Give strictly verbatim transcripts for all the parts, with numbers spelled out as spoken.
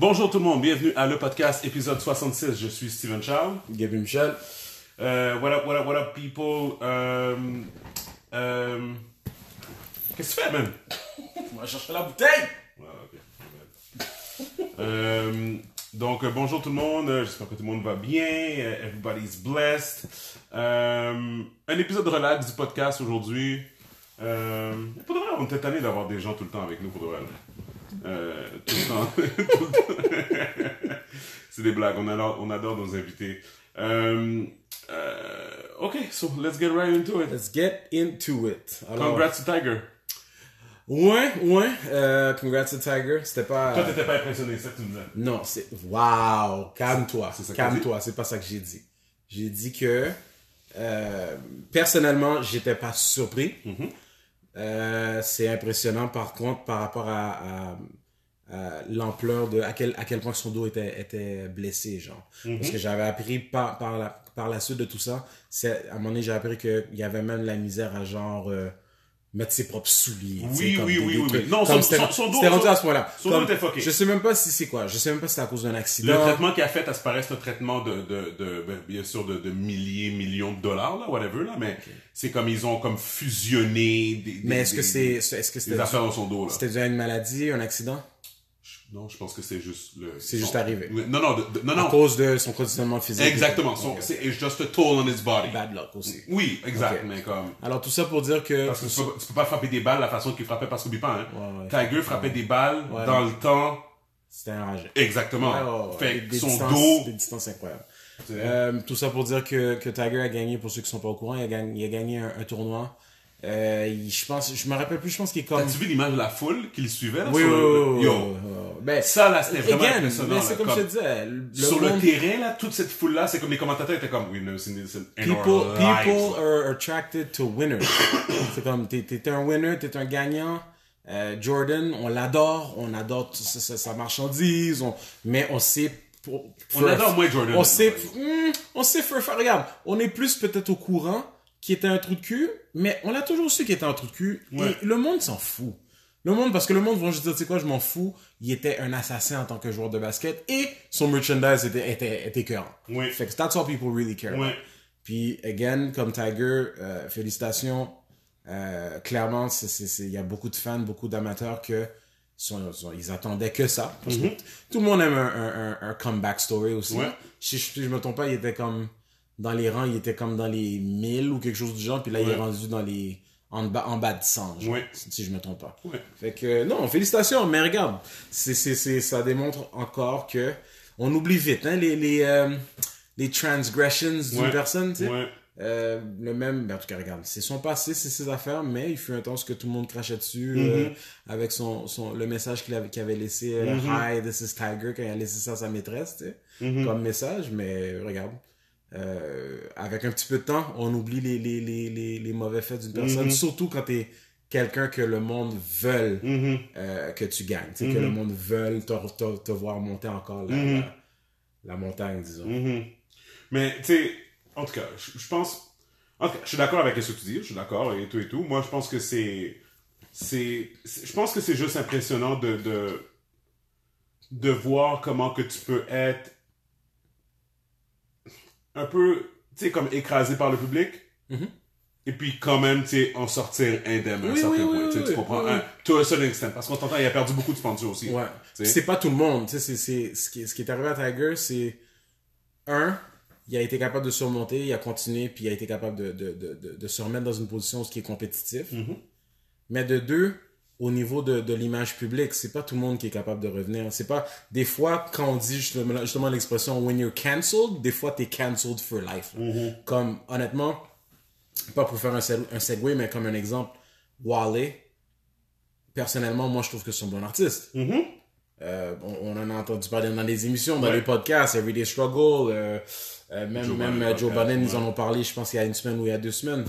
Bonjour tout le monde, bienvenue à le podcast épisode soixante-six. Je suis Steven Charles Gavie Michel. Uh, what up, what up, what up, people? Um, um, Qu'est-ce que tu fais, man? On va chercher la bouteille! Ah, ok. um, donc, bonjour tout le monde. J'espère que tout le monde va bien. Everybody's blessed. Um, un épisode relax du podcast aujourd'hui. Um, pour de vrai, on est tanné d'avoir des gens tout le temps avec nous, pour de vrai. Euh, tout le temps. tout le temps. C'est des blagues. On adore, on adore nos invités. Um, uh, okay, so let's get right into it. Let's get into it. Alors, congrats to Tiger. Ouais, ouais. Euh, congrats to Tiger. C'était pas. Toi, t'étais pas impressionné, ça, tu me disais. Non, c'est. Waouh! Calme-toi. C'est ça calme-toi. C'est pas ça que j'ai dit. J'ai dit que. Euh, personnellement, j'étais pas surpris. Mm-hmm. Euh, c'est impressionnant, par contre, par rapport à. à Euh, l'ampleur de à quel à quel point son dos était était blessé, genre, mm-hmm. parce que j'avais appris par par la par la suite de tout ça, c'est à un moment donné j'ai appris que il y avait même la misère à genre euh, mettre ses propres souliers, oui oui oui oui mais non, son, son, son dos c'était rendu à ce point-là, son comme, dos était fucké. Je sais même pas si c'est quoi, je sais même pas si c'est à cause d'un accident, le traitement qu'il a fait, ça se paraît, c'est un traitement de de de bien sûr de, de milliers millions de dollars là, whatever là, mais okay. C'est comme ils ont comme fusionné des, des mais est-ce des, que c'est est-ce que c'était des affaires dans son dos là, c'était déjà une maladie, un accident? Non, je pense que c'est juste le... C'est son, juste arrivé. Non, non, de, de, non, non. À cause de son conditionnement physique. Exactement. Son, okay. C'est just a toll on his body. Bad luck aussi. Oui, exact. Okay. Mais comme... Alors, tout ça pour dire que... Parce que tu peux, tu peux pas frapper des balles la façon qu'il frappait, parce que n'oublie pas, hein. Ouais, ouais, Tiger frappait des balles ouais, dans ouais. le temps... C'était un rage. Exactement. Ouais, ouais, ouais. Fait que son distances, dos... Des distances incroyables. Euh, tout ça pour dire que, que Tiger a gagné, pour ceux qui sont pas au courant, il a gagné, il a gagné un, un tournoi... Euh, je pense, je me rappelle plus, je pense qu'il est comme... T'as-tu vu l'image de la foule qui le suivait, là? Oui, sur oui, le... oui, Yo. Ben, ça, là, c'était vraiment again, impressionnant. Mais c'est là, comme, comme je te disais. Le sur monde... le terrain, là, toute cette foule-là, c'est comme les commentateurs étaient comme, oui, no, c'est People, people are attracted to winners. C'est comme, t'es, t'es un winner, t'es un gagnant. Euh, Jordan, on l'adore, on adore sa, sa, sa marchandise, on... mais on sait pour, pour on adore f... moins Jordan. On sait, mm, on sait, for... regarde, on est plus peut-être au courant qui était un trou de cul, mais on l'a toujours su qu'il était un trou de cul. Ouais. Et le monde s'en fout. Le monde, parce que le monde va juste dire, tu sais quoi, je m'en fous. Il était un assassin en tant que joueur de basket et son merchandise était, était, était écœurant. Oui. Fait que that's all people really care. Oui. Puis, again, comme Tiger, euh, félicitations. Euh, clairement, c'est, c'est, c'est, il y a beaucoup de fans, beaucoup d'amateurs que sont, sont, ils attendaient que ça. Parce mm-hmm. que tout le monde aime un, un, un, un comeback story aussi. Ouais. Si je, je me trompe pas, il était comme... Dans les rangs, il était comme dans les mille ou quelque chose du genre. Puis là, ouais. il est rendu dans les... En bas, en bas de cent, genre, ouais. si je me trompe pas. Ouais. Fait que, non, félicitations. Mais regarde, c'est, c'est, c'est, ça démontre encore que... On oublie vite, hein, les, les, euh, les transgressions d'une ouais. personne, tu sais. Ouais. Euh, le même... Ben, en tout cas, regarde, c'est son passé, c'est ses affaires. Mais il fut un temps que tout le monde crachait dessus. Mm-hmm. Euh, avec son, son, le message qu'il avait, qu'il avait laissé. Euh, mm-hmm. Hi, this is Tiger. Quand il a laissé ça à sa maîtresse, tu sais. Mm-hmm. Comme message, mais regarde... Euh, avec un petit peu de temps, on oublie les, les, les, les, les mauvais faits d'une personne, mm-hmm. surtout quand t'es quelqu'un que le monde veut mm-hmm. euh, que tu gagnes, mm-hmm. que le monde veut te, te, te voir monter encore la, mm-hmm. la, la montagne, disons. Mm-hmm. Mais, tu sais, en tout cas, je pense, en tout cas, je suis d'accord avec ce que tu dis, je suis d'accord et tout et tout. Moi, je pense que c'est, c'est, je pense que c'est juste impressionnant de, de, de voir comment que tu peux être un peu, tu sais, comme écrasé par le public, mm-hmm. et puis quand même, tu sais, en sortir indemne à oui, un certain oui, point, oui, tu comprends, oui. un, to a certain extent, parce qu'on t'entend, il a perdu beaucoup de sponsors aussi. Ouais, t'sais. C'est pas tout le monde, tu sais, c'est, c'est, ce qui, ce qui est arrivé à Tiger, c'est, un, il a été capable de surmonter, il a continué, puis il a été capable de, de, de, de, de se remettre dans une position où ce qui est compétitif, mm-hmm. mais de deux, au niveau de, de l'image publique, c'est pas tout le monde qui est capable de revenir. C'est pas, des fois, quand on dit justement, justement l'expression when you're cancelled, des fois t'es cancelled for life. Mm-hmm. Comme, honnêtement, pas pour faire un, seg- un segue, mais comme un exemple, Wale, personnellement, moi je trouve que c'est un bon artiste. Mm-hmm. Euh, on, on en a entendu parler dans des émissions, dans ouais. les podcasts, Everyday Struggle, euh, euh, même, Joe, même Budden, Joe Budden, ouais. ils en ont parlé, je pense, il y a une semaine ou il y a deux semaines.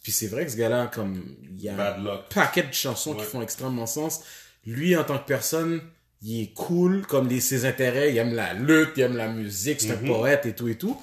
Puis c'est vrai que ce gars-là, comme il y a un paquet de chansons ouais. qui font extrêmement sens. Lui, en tant que personne, il est cool, comme les, ses intérêts, il aime la lutte, il aime la musique, c'est mm-hmm. un poète et tout et tout.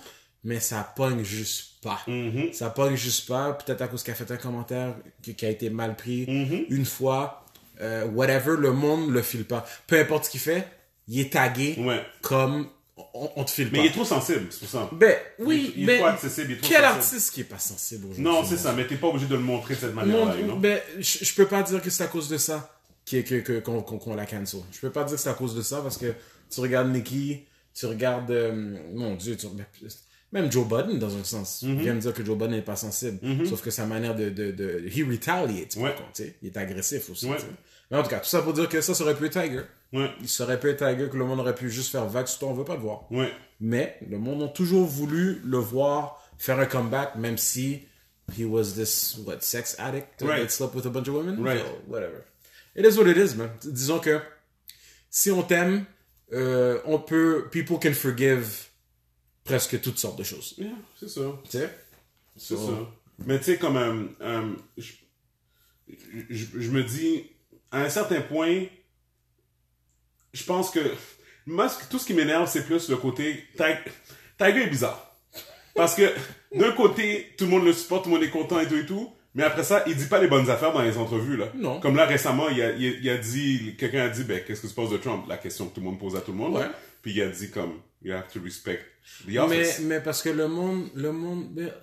Mais ça pogne juste pas. Mm-hmm. Ça pogne juste pas, peut-être à cause qu'il a fait un commentaire qui a été mal pris mm-hmm. une fois. Euh, whatever, le monde le file pas. Peu importe ce qu'il fait, il est tagué ouais. comme on, on te file pas. Mais il est trop sensible, c'est pour ça. Ben oui, il, il ben, est trop accessible, il est trop quel sensible. Artiste qui est pas sensible aujourd'hui? Non, c'est ça, mais t'es pas obligé de le montrer de cette manière-là. Non, non? Ben, je peux pas dire que c'est à cause de ça qu'on que, que, qu'on, qu'on la cancel. Je peux pas dire que c'est à cause de ça parce que tu regardes Nicky, tu regardes... Euh, mon Dieu, tu regardes... Même Joe Budden, dans un sens. Mm-hmm. Il vient me dire que Joe Budden n'est pas sensible. Mm-hmm. Sauf que sa manière de... de, de he retaliates, ouais. par contre. Il est agressif aussi. Ouais. Mais en tout cas, tout ça pour dire que ça, ça aurait pu être Tiger. Ouais. Il serait pu être Tiger, que le monde aurait pu juste faire vague sur toi, on veut pas le voir. Ouais. Mais le monde a toujours voulu le voir faire un comeback, même si he was this, what, sex addict right. that slept with a bunch of women? Right. So, whatever. It is what it is, man. Disons que si on t'aime, euh, on peut... People can forgive... presque toutes sortes de choses. Yeah, c'est ça. Tu sais? C'est so. ça. Mais tu sais, comme... Euh, euh, je, je, je me dis, à un certain point, je pense que... Moi, tout ce qui m'énerve, c'est plus le côté... Tiger, Tiger est bizarre. Parce que, d'un côté, tout le monde le supporte, tout le monde est content et tout et tout, mais après ça, il dit pas les bonnes affaires dans les entrevues, là. Non. Comme là, récemment, il a, il, il a dit... Quelqu'un a dit, ben, qu'est-ce que se passe de Trump? La question que tout le monde pose à tout le monde. Ouais. Là. Puis il a dit, comme... You have to respect the office. Mais, mais parce que le monde, le monde, mais,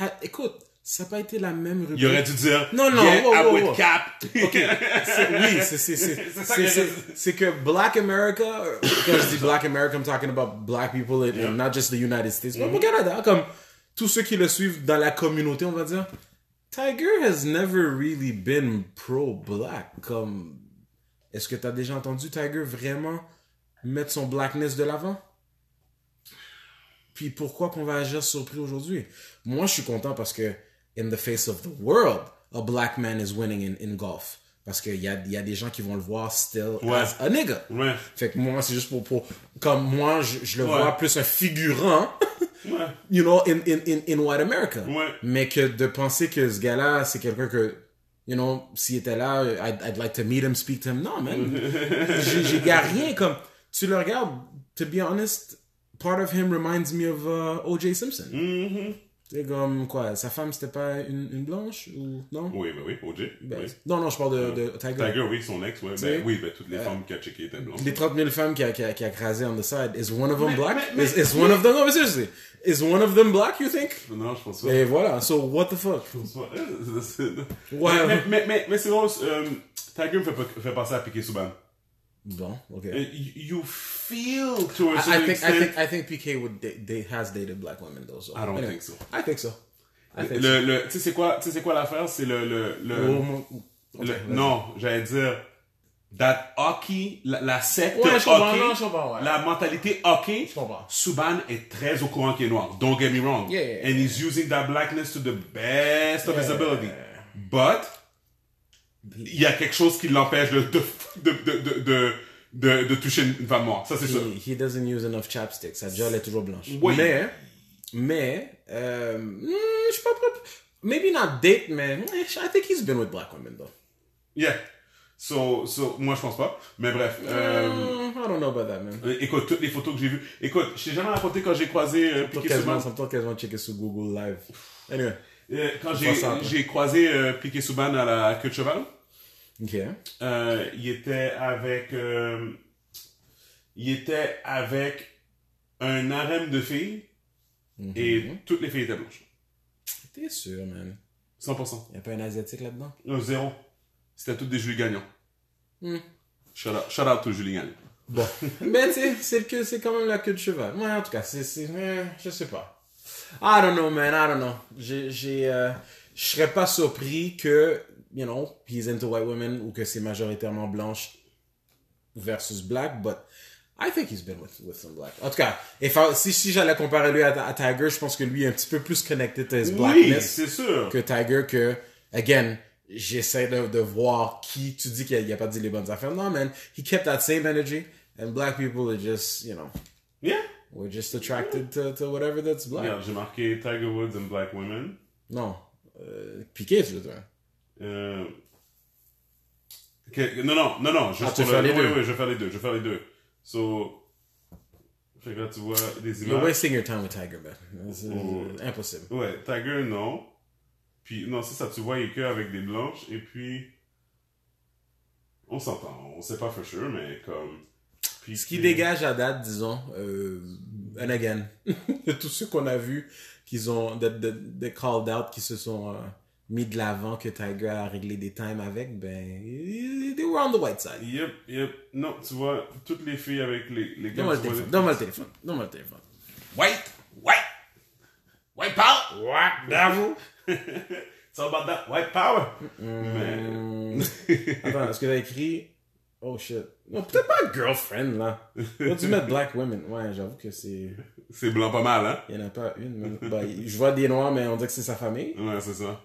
ha, écoute, ça n'a pas été la même rubrique. Il aurait dû dire, non, non, yeah, wow, wow, I would wow. cap. Okay. C'est, oui, c'est, c'est, c'est, c'est, c'est, c'est, c'est que Black America, quand je dis Black America, I'm talking about Black people and, yeah. and not just the United States, mm-hmm. mais au Canada, comme tous ceux qui le suivent dans la communauté, on va dire, Tiger has never really been pro-black. Comme, est-ce que tu as déjà entendu Tiger vraiment mettre son blackness de l'avant? Puis pourquoi qu'on va agir surpris aujourd'hui? Moi, je suis content parce que in the face of the world, a black man is winning in, in golf. Parce qu'il y a, y a des gens qui vont le voir still ouais. as a nigga. Ouais. Fait que moi, c'est juste pour... pour comme moi, je, je le ouais. vois plus un figurant, ouais. you know, in, in, in, in white America. Ouais. Mais que de penser que ce gars-là, c'est quelqu'un que... You know, s'il était là, I'd, I'd like to meet him, speak to him. Non, man. j'ai, j'ai y a rien comme... Tu le regardes, to be honest, part of him reminds me of uh, O J. Simpson. Mm-hmm. C'est comme quoi, sa femme c'était pas une, une blanche ou non? Oui, ben oui, O J. Ben, oui. Non, non, je parle de, euh, de Tiger. Tiger, oui, son ex, ouais, ben, oui, ben toutes les euh, femmes qu'il a checkées étaient blanches. Les trente mille femmes qu'il a, qu'il a, qu'il a crasées on the side, is one of them mais, black? Mais, mais, is, is one of them, non, mais seriously, is one of them black, you think? Non, je pense pas. Et voilà, so what the fuck? Je pense pas. Ouais. Mais, mais, mais, mais c'est drôle, euh, Tiger me fait, fait penser à P K. Subban. Bon, okay. Uh, you, you feel to a certain I, I think, extent. I think I think P K would da- they has dated black women though. So. I don't anyway, think so. I think so. I think le so. le tu sais c'est quoi tu sais c'est quoi l'affaire c'est le le le, oh, okay, le non j'allais dire that hockey la, la secte ouais, hockey non, ouais. la mentalité hockey Subban est très au courant qu'il est noir. Don't get me wrong. Yeah, yeah, and yeah. he's using that blackness to the best yeah, of his ability. Yeah. But il y a quelque chose qui l'empêche de de de de de, de, de toucher une femme noire. Ça c'est sûr. He doesn't use enough chapsticks. Sa gel est toujours blanche. Oui. Mais mais euh, je sais pas, maybe not date, mais I think he's been with black women though. Yeah. So so moi je pense pas. Mais bref. Euh, mm, I don't know about that man. Écoute toutes les photos que j'ai vues. Écoute, je t'ai jamais raconté quand j'ai croisé euh, P K Subban. Ça me tente quasiment de checker sur Google Live. Anyway. Euh, quand j'ai j'ai croisé euh, P K Subban à la queue de cheval. Okay. Euh, il était avec euh, il était avec un harem de filles mm-hmm. et toutes les filles étaient blanches. T'es sûr, man? cent pour cent. Y'a pas un asiatique là-dedans? Non, zéro. C'était toutes des Julie Gagnon. Mm. Shout out, shout out to Julie Gagnon. Bon. Ben c'est c'est que c'est quand même la queue de cheval. Ouais, en tout cas, c'est c'est euh, je sais pas. I don't know, man. I don't know. J'ai j'ai euh, je serais pas surpris que you know, he's into white women, ou que c'est majoritairement blanche versus black, but I think he's been with, with some black. En tout cas, if I, si, si j'allais comparer lui à, à Tiger, je pense que lui est un petit peu plus connected to his blackness oui, c'est sûr. Que Tiger, que, again, j'essaie de, de voir qui, tu dis qu'il n'a pas dit les bonnes affaires. Non, man, he kept that same energy, and black people are just, you know, yeah. we're just attracted yeah. to, to whatever that's black. Yeah, j'ai marqué Tiger Woods and black women. Non, euh, Piqué, je veux dire. Euh... Okay. Non, non, non, non, je vais ah, faire le... les deux. Oui, oui, je vais faire les deux, je vais faire les deux. So, fait que là, tu vois des images. You're wasting your time with Tiger, man. C'est oh. impossible. Ouais, Tiger, non. Puis, non, c'est ça, tu vois, il est que avec des blanches, et puis, on s'entend, on sait pas for sure, mais comme... Puis ce qui dégage à date, disons, euh, and again, de tous ceux qu'on a vus, qu'ils ont, de, de, de called out, qui se sont euh, mis de l'avant, que Tiger a réglé des times avec, ben, they were on the white side. Yep, yep. Non, tu vois, toutes les filles avec les... les donne-moi le téléphone, donne-moi le téléphone, donne-moi le téléphone. White, white, white power, white devil. It's all about that white power. Mm. Attends, est-ce que t'as écrit... Oh shit. Non, peut-être pas girlfriend, là. Quand tu mets black women, ouais, j'avoue que c'est... C'est blanc pas mal, hein? Il n'y en a pas une, même. Bah, je vois des noirs, mais on dirait que c'est sa famille. Ouais, c'est ça.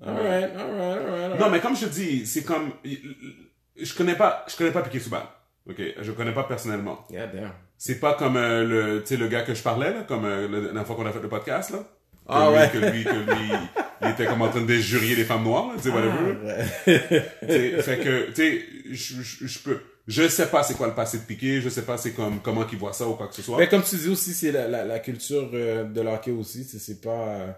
Alright, alright, alright. All right. Non, mais comme je te dis, c'est comme... Je connais pas, je connais pas P K. Subban. OK? Je connais pas personnellement. Yeah, damn. C'est pas comme euh, le, tu sais, le gars que je parlais, là, comme euh, la dernière fois qu'on a fait le podcast, là. Ah oh, ouais. Que lui, que lui... Il était comme en train de déjurier les femmes noires, tu sais, whatever. Ah, ouais. Fait que, tu sais, je, je peux... Je sais pas c'est quoi le passé de Piqué, je sais pas c'est comme comment qu'ils voient ça ou quoi que ce soit. Mais comme tu dis aussi, c'est la, la, la culture euh, de l'hockey aussi, tu sais, c'est pas... Euh,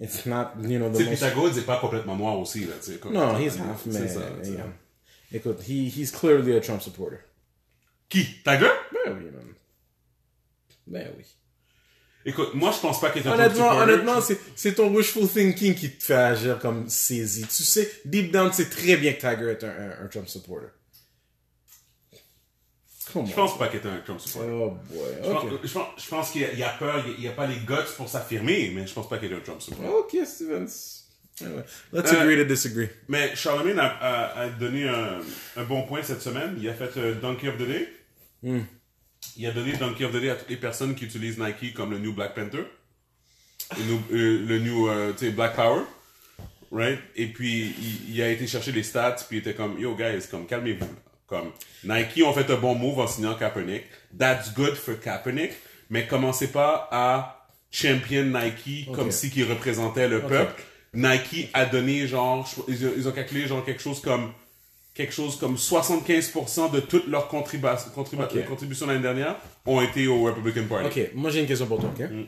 it's not, you know, the most... Pythagore, c'est pas complètement noir aussi, là, tu sais. Non, he's half, mais... C'est ça, yeah. Écoute, he, he's clearly a Trump supporter. Qui? Ta gueule? Ben oui, man. Ben oui. Écoute, moi, je pense pas qu'il est un Trump supporter. Honnêtement, c'est, c'est ton wishful thinking qui te fait agir comme saisi. Tu sais, deep down, c'est très bien que Tiger est un, un, un Trump supporter. Comment? Je pense pas qu'il est un Trump supporter. Oh boy, je okay. pense, je pense, je pense qu'il y a, il y a peur, il y a pas les guts pour s'affirmer, mais je pense pas qu'il est un Trump supporter. Ok, Stevens. Anyway, let's euh, agree to disagree. Mais Charlamagne a, a, a donné un, un bon point cette semaine. Il a fait euh, Donkey of the Day. Hmm. Il a donné Donkey of the Day à toutes les personnes qui utilisent Nike comme le New Black Panther, le New, euh, le new euh, tu sais, Black Power, right? Et puis, il, il a été chercher les stats, puis il était comme, yo guys, comme, calmez-vous. Comme, Nike ont fait un bon move en signant Kaepernick. That's good for Kaepernick, mais commencez pas à champion Nike okay. comme si qu'il représentait le okay. peuple. Nike a donné, genre, ils ont, ils ont calculé, genre, quelque chose comme... quelque chose comme soixante-quinze pour cent de toutes leurs contriba- contriba- okay. contributions l'année dernière ont été au Republican Party. OK, moi j'ai une question pour toi, OK? Mm.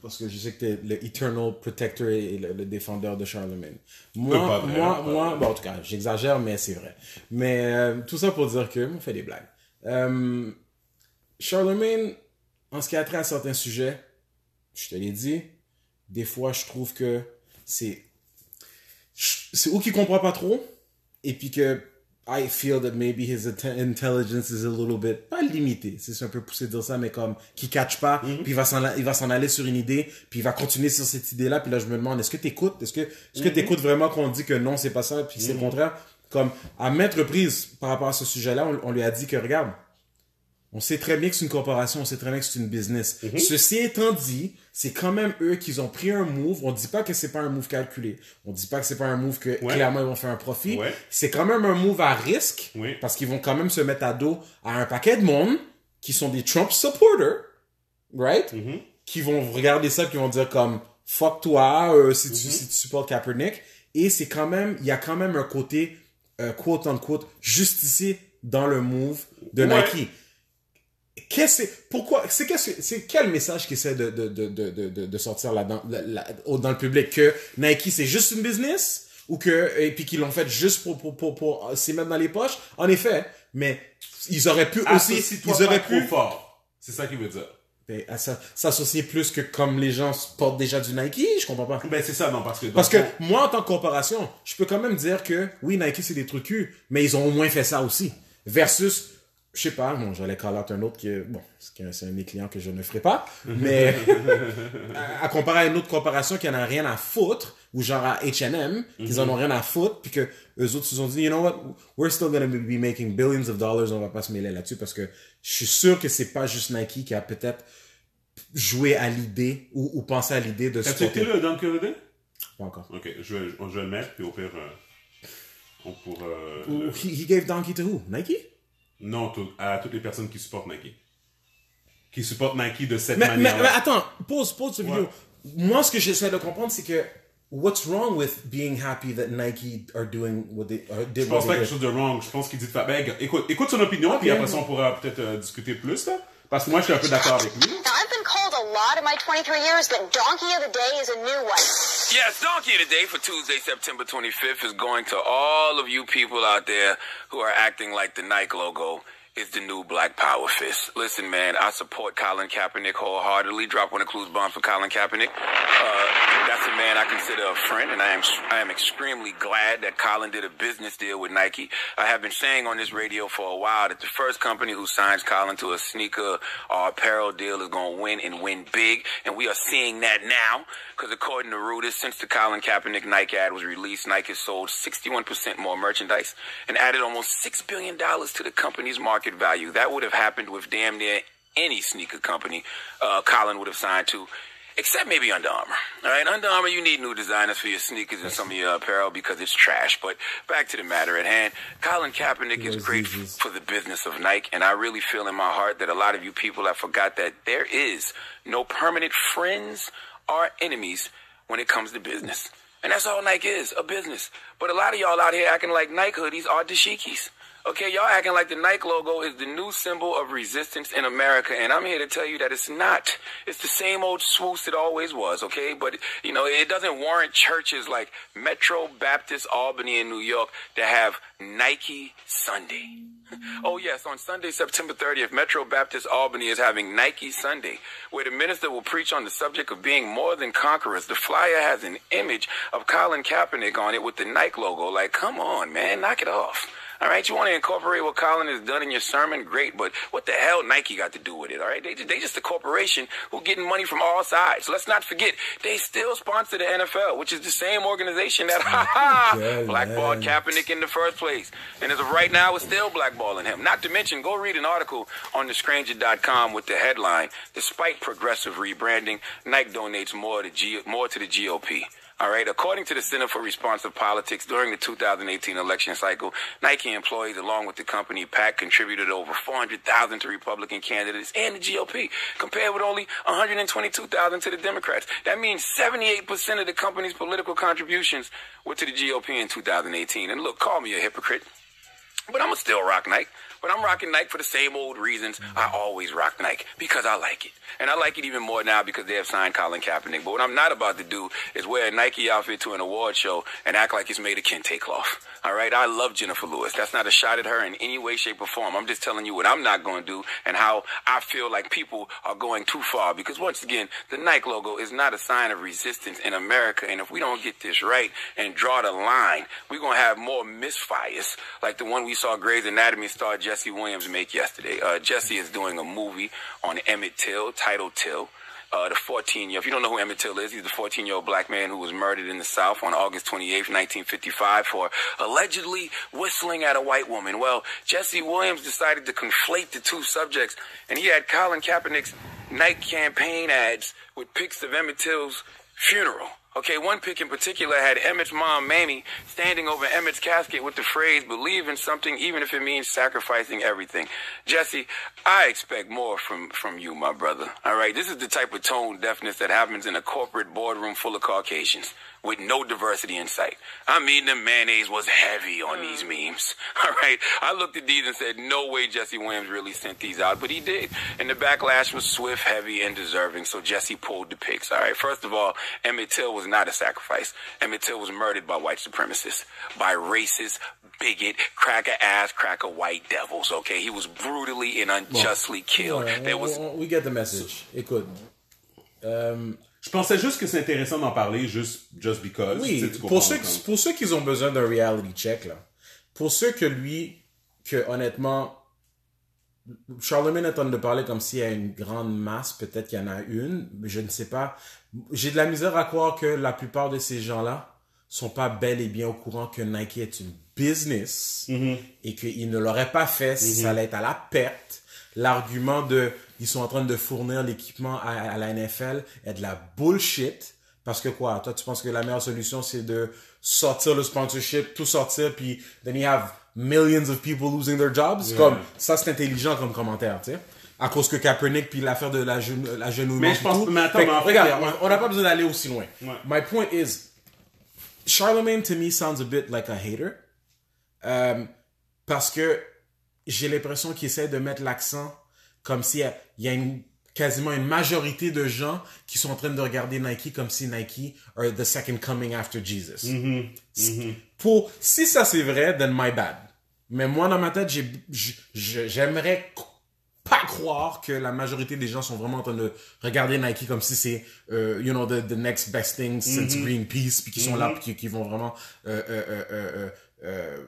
Parce que je sais que t'es le Eternal Protector et le, le défendeur de Charlemagne. Moi, euh, vrai, moi, moi, bon, en tout cas, j'exagère, mais c'est vrai. Mais euh, tout ça pour dire que, on fait des blagues. Euh, Charlemagne, en ce qui a trait à certains sujets, je te l'ai dit, des fois je trouve que c'est... C'est où qu'il comprend pas trop. Et puis que I feel that maybe his intelligence is a little bit pas limité, c'est un peu poussé de dire ça, mais comme qu'il catch pas, mm-hmm. puis il va s'en il va s'en aller sur une idée, puis il va continuer sur cette idée là, puis là je me demande est-ce que t'écoutes, est-ce que est-ce mm-hmm. que t'écoutes vraiment qu'on dit que non c'est pas ça, puis mm-hmm. c'est le contraire, comme à maintes reprises par rapport à ce sujet là, on, on lui a dit que regarde, on sait très bien que c'est une corporation, on sait très bien que c'est une business. Mm-hmm. Ceci étant dit, c'est quand même eux qui ont pris un move. On dit pas que c'est pas un move calculé. On dit pas que c'est pas un move que ouais. clairement ils vont faire un profit. Ouais. C'est quand même un move à risque oui. parce qu'ils vont quand même se mettre à dos à un paquet de monde qui sont des Trump supporters, right? Mm-hmm. Qui vont regarder ça, qui vont dire comme fuck toi euh, si, mm-hmm. tu, si tu supportes Kaepernick. Et c'est quand même, il y a quand même un côté euh, quote unquote justicier dans le move de ouais. Nike. Qu'est-ce c'est pourquoi c'est qu'est-ce c'est quel message qui essaie de de de de de de sortir là dans là, dans le public que Nike c'est juste une business ou que et puis qu'ils l'ont fait juste pour pour pour pour s'y mettre dans les poches en effet mais ils auraient pu aussi Associe-toi ils auraient pas pu trop fort c'est ça qu'il veut dire ben ça s'associer plus que comme les gens portent déjà du Nike je comprends pas ben c'est ça non parce que parce que on... moi en tant que corporation je peux quand même dire que oui Nike c'est des trucs cul mais ils ont au moins fait ça aussi versus je sais pas, bon, j'allais call out un autre qui, bon, c'est un des clients que je ne ferai pas, mais à, à comparer à une autre corporation qui en a rien à foutre, ou genre à H and M, mm-hmm. qu'ils en ont rien à foutre, puis que eux autres se sont dit, you know what, we're still gonna be making billions of dollars, on va pas se mêler là-dessus, parce que je suis sûr que c'est pas juste Nike qui a peut-être joué à l'idée, ou, ou pensé à l'idée de ce côté. T'as checké le Donkey of the Day? Pas encore. Ok, je vais, je vais le mettre, puis au pire, euh, on pourra... Euh, le... He gave Donkey to who? Nike? Non, tout, à toutes les personnes qui supportent Nike. Qui supportent Nike de cette mais, manière-là. Mais, mais attends, pause, pause cette ouais. vidéo. Moi, ce que j'essaie de comprendre, c'est que what's wrong with being happy that Nike are doing what they are doing? Je pense pas quelque chose de wrong. Je pense qu'il dit de faire. Ben, écoute, écoute son opinion, okay. puis après ça, on pourra peut-être euh, discuter plus, là. Parce que moi, je suis un peu d'accord avec lui. Now, I've been called a lot in my twenty-three years, but Donkey of the Day is a new one. Yes, Donkey of the Day for Tuesday, September twenty-fifth is going to all of you people out there who are acting like the Nike logo is the new Black Power Fist. Listen, man, I support Colin Kaepernick wholeheartedly. Drop one of Clues bombs for Colin Kaepernick. Uh, that's a man I consider a friend, and I am I am extremely glad that Colin did a business deal with Nike. I have been saying on this radio for a while that the first company who signs Colin to a sneaker or apparel deal is going to win and win big, and we are seeing that now, because according to Reuters, since the Colin Kaepernick Nike ad was released, Nike has sold sixty-one percent more merchandise and added almost six billion dollars to the company's market value. That would have happened with damn near any sneaker company uh, Colin would have signed to, except maybe Under Armour. All right, Under Armour, you need new designers for your sneakers and some of your apparel because it's trash. But back to the matter at hand, Colin Kaepernick is great for the business of Nike, and I really feel in my heart that a lot of you people have forgot that there is no permanent friends or enemies when it comes to business. And that's all Nike is, a business. But a lot of y'all out here acting like Nike hoodies are dashikis. Okay, y'all acting like the Nike logo is the new symbol of resistance in America, and I'm here to tell you that it's not. It's the same old swoosh it always was, okay? But, you know, it doesn't warrant churches like Metro Baptist Albany in New York to have Nike Sunday. Oh, yes, on Sunday, September thirtieth, Metro Baptist Albany is having Nike Sunday, where the minister will preach on the subject of being more than conquerors. The flyer has an image of Colin Kaepernick on it with the Nike logo. Like, come on, man, knock it off. All right, you want to incorporate what Colin has done in your sermon? Great, but what the hell Nike got to do with it, all right? They, they just a corporation who getting money from all sides. Let's not forget, they still sponsor the N F L, which is the same organization that ha-ha, blackballed Kaepernick in the first place. And as of right now, it's still blackballing him. Not to mention, go read an article on the stranger dot com with the headline, despite progressive rebranding, Nike donates more to, G- more to the G O P. All right, according to the Center for Responsive Politics, during the two thousand eighteen election cycle, Nike employees, along with the company PAC, contributed over four hundred thousand dollars to Republican candidates and the G O P, compared with only one hundred twenty-two thousand dollars to the Democrats. That means seventy-eight percent of the company's political contributions were to the G O P in two thousand eighteen. And look, call me a hypocrite, but I'm going to still rock Nike. But I'm rocking Nike for the same old reasons I always rock Nike, because I like it. And I like it even more now because they have signed Colin Kaepernick. But what I'm not about to do is wear a Nike outfit to an award show and act like it's made of kente cloth. All right? I love Jennifer Lewis. That's not a shot at her in any way, shape, or form. I'm just telling you what I'm not going to do and how I feel like people are going too far. Because once again, the Nike logo is not a sign of resistance in America. And if we don't get this right and draw the line, we're going to have more misfires like the one we saw Grey's Anatomy star Jesse Williams make yesterday. Uh, Jesse is doing a movie on Emmett Till, titled Till. Uh, the fourteen-year, if you don't know who Emmett Till is, he's the fourteen-year-old black man who was murdered in the South on August twenty-eighth, nineteen fifty-five for allegedly whistling at a white woman. Well, Jesse Williams decided to conflate the two subjects, and he had Colin Kaepernick's Nike campaign ads with pics of Emmett Till's funeral. Okay, one pic in particular had Emmett's mom, Mamie, standing over Emmett's casket with the phrase, believe in something, even if it means sacrificing everything. Jesse, I expect more from, from you, my brother. All right, this is the type of tone deafness that happens in a corporate boardroom full of Caucasians with no diversity in sight. I mean, the mayonnaise was heavy on these memes. All right, I looked at these and said, no way Jesse Williams really sent these out, but he did. And the backlash was swift, heavy, and deserving, so Jesse pulled the pics. All right, first of all, Emmett Till was was not a sacrifice. Emmett Till was murdered by white supremacists, by racist, bigot, cracker-ass, cracker-white devils, okay? He was brutally and unjustly bon. killed. Ouais, there was... We get the message. Écoute. Um... Je pensais juste que c'est intéressant d'en parler, juste, just because. Oui, pour ceux, pour ceux qui ont besoin d'un reality check, là. Pour ceux que lui, que honnêtement... Charlamagne est en train de parler comme s'il y a une grande masse, peut-être qu'il y en a une, mais je ne sais pas. J'ai de la misère à croire que la plupart de ces gens-là sont pas bel et bien au courant que Nike est une business mm-hmm. et qu'ils ne l'auraient pas fait si mm-hmm. ça allait être à la perte. L'argument de « ils sont en train de fournir l'équipement à, à la N F L » est de la bullshit. Parce que quoi? Toi, tu penses que la meilleure solution, c'est de sortir le sponsorship, tout sortir, puis then you have millions of people losing their jobs. Yeah. Comme, ça, c'est intelligent comme commentaire, tu sais. À cause que Kaepernick, puis l'affaire de la l'agenouillement. Mais je pense, mais attends, mais après, regarde, ouais. on n'a pas besoin d'aller aussi loin. Ouais. My point is, Charlamagne, to me, sounds a bit like a hater. Um, parce que j'ai l'impression qu'il essaie de mettre l'accent comme s'il y, y a une... quasiment une majorité de gens qui sont en train de regarder Nike comme si Nike are the second coming after Jesus. Mm-hmm. Mm-hmm. Pour, si ça c'est vrai, then my bad. Mais moi, dans ma tête, j'ai, j'ai, j'aimerais pas croire que la majorité des gens sont vraiment en train de regarder Nike comme si c'est, euh, you know, the, the next best thing since mm-hmm. Greenpeace, puis qui sont mm-hmm. là, puis qui, qui vont vraiment euh, euh, euh, euh, euh,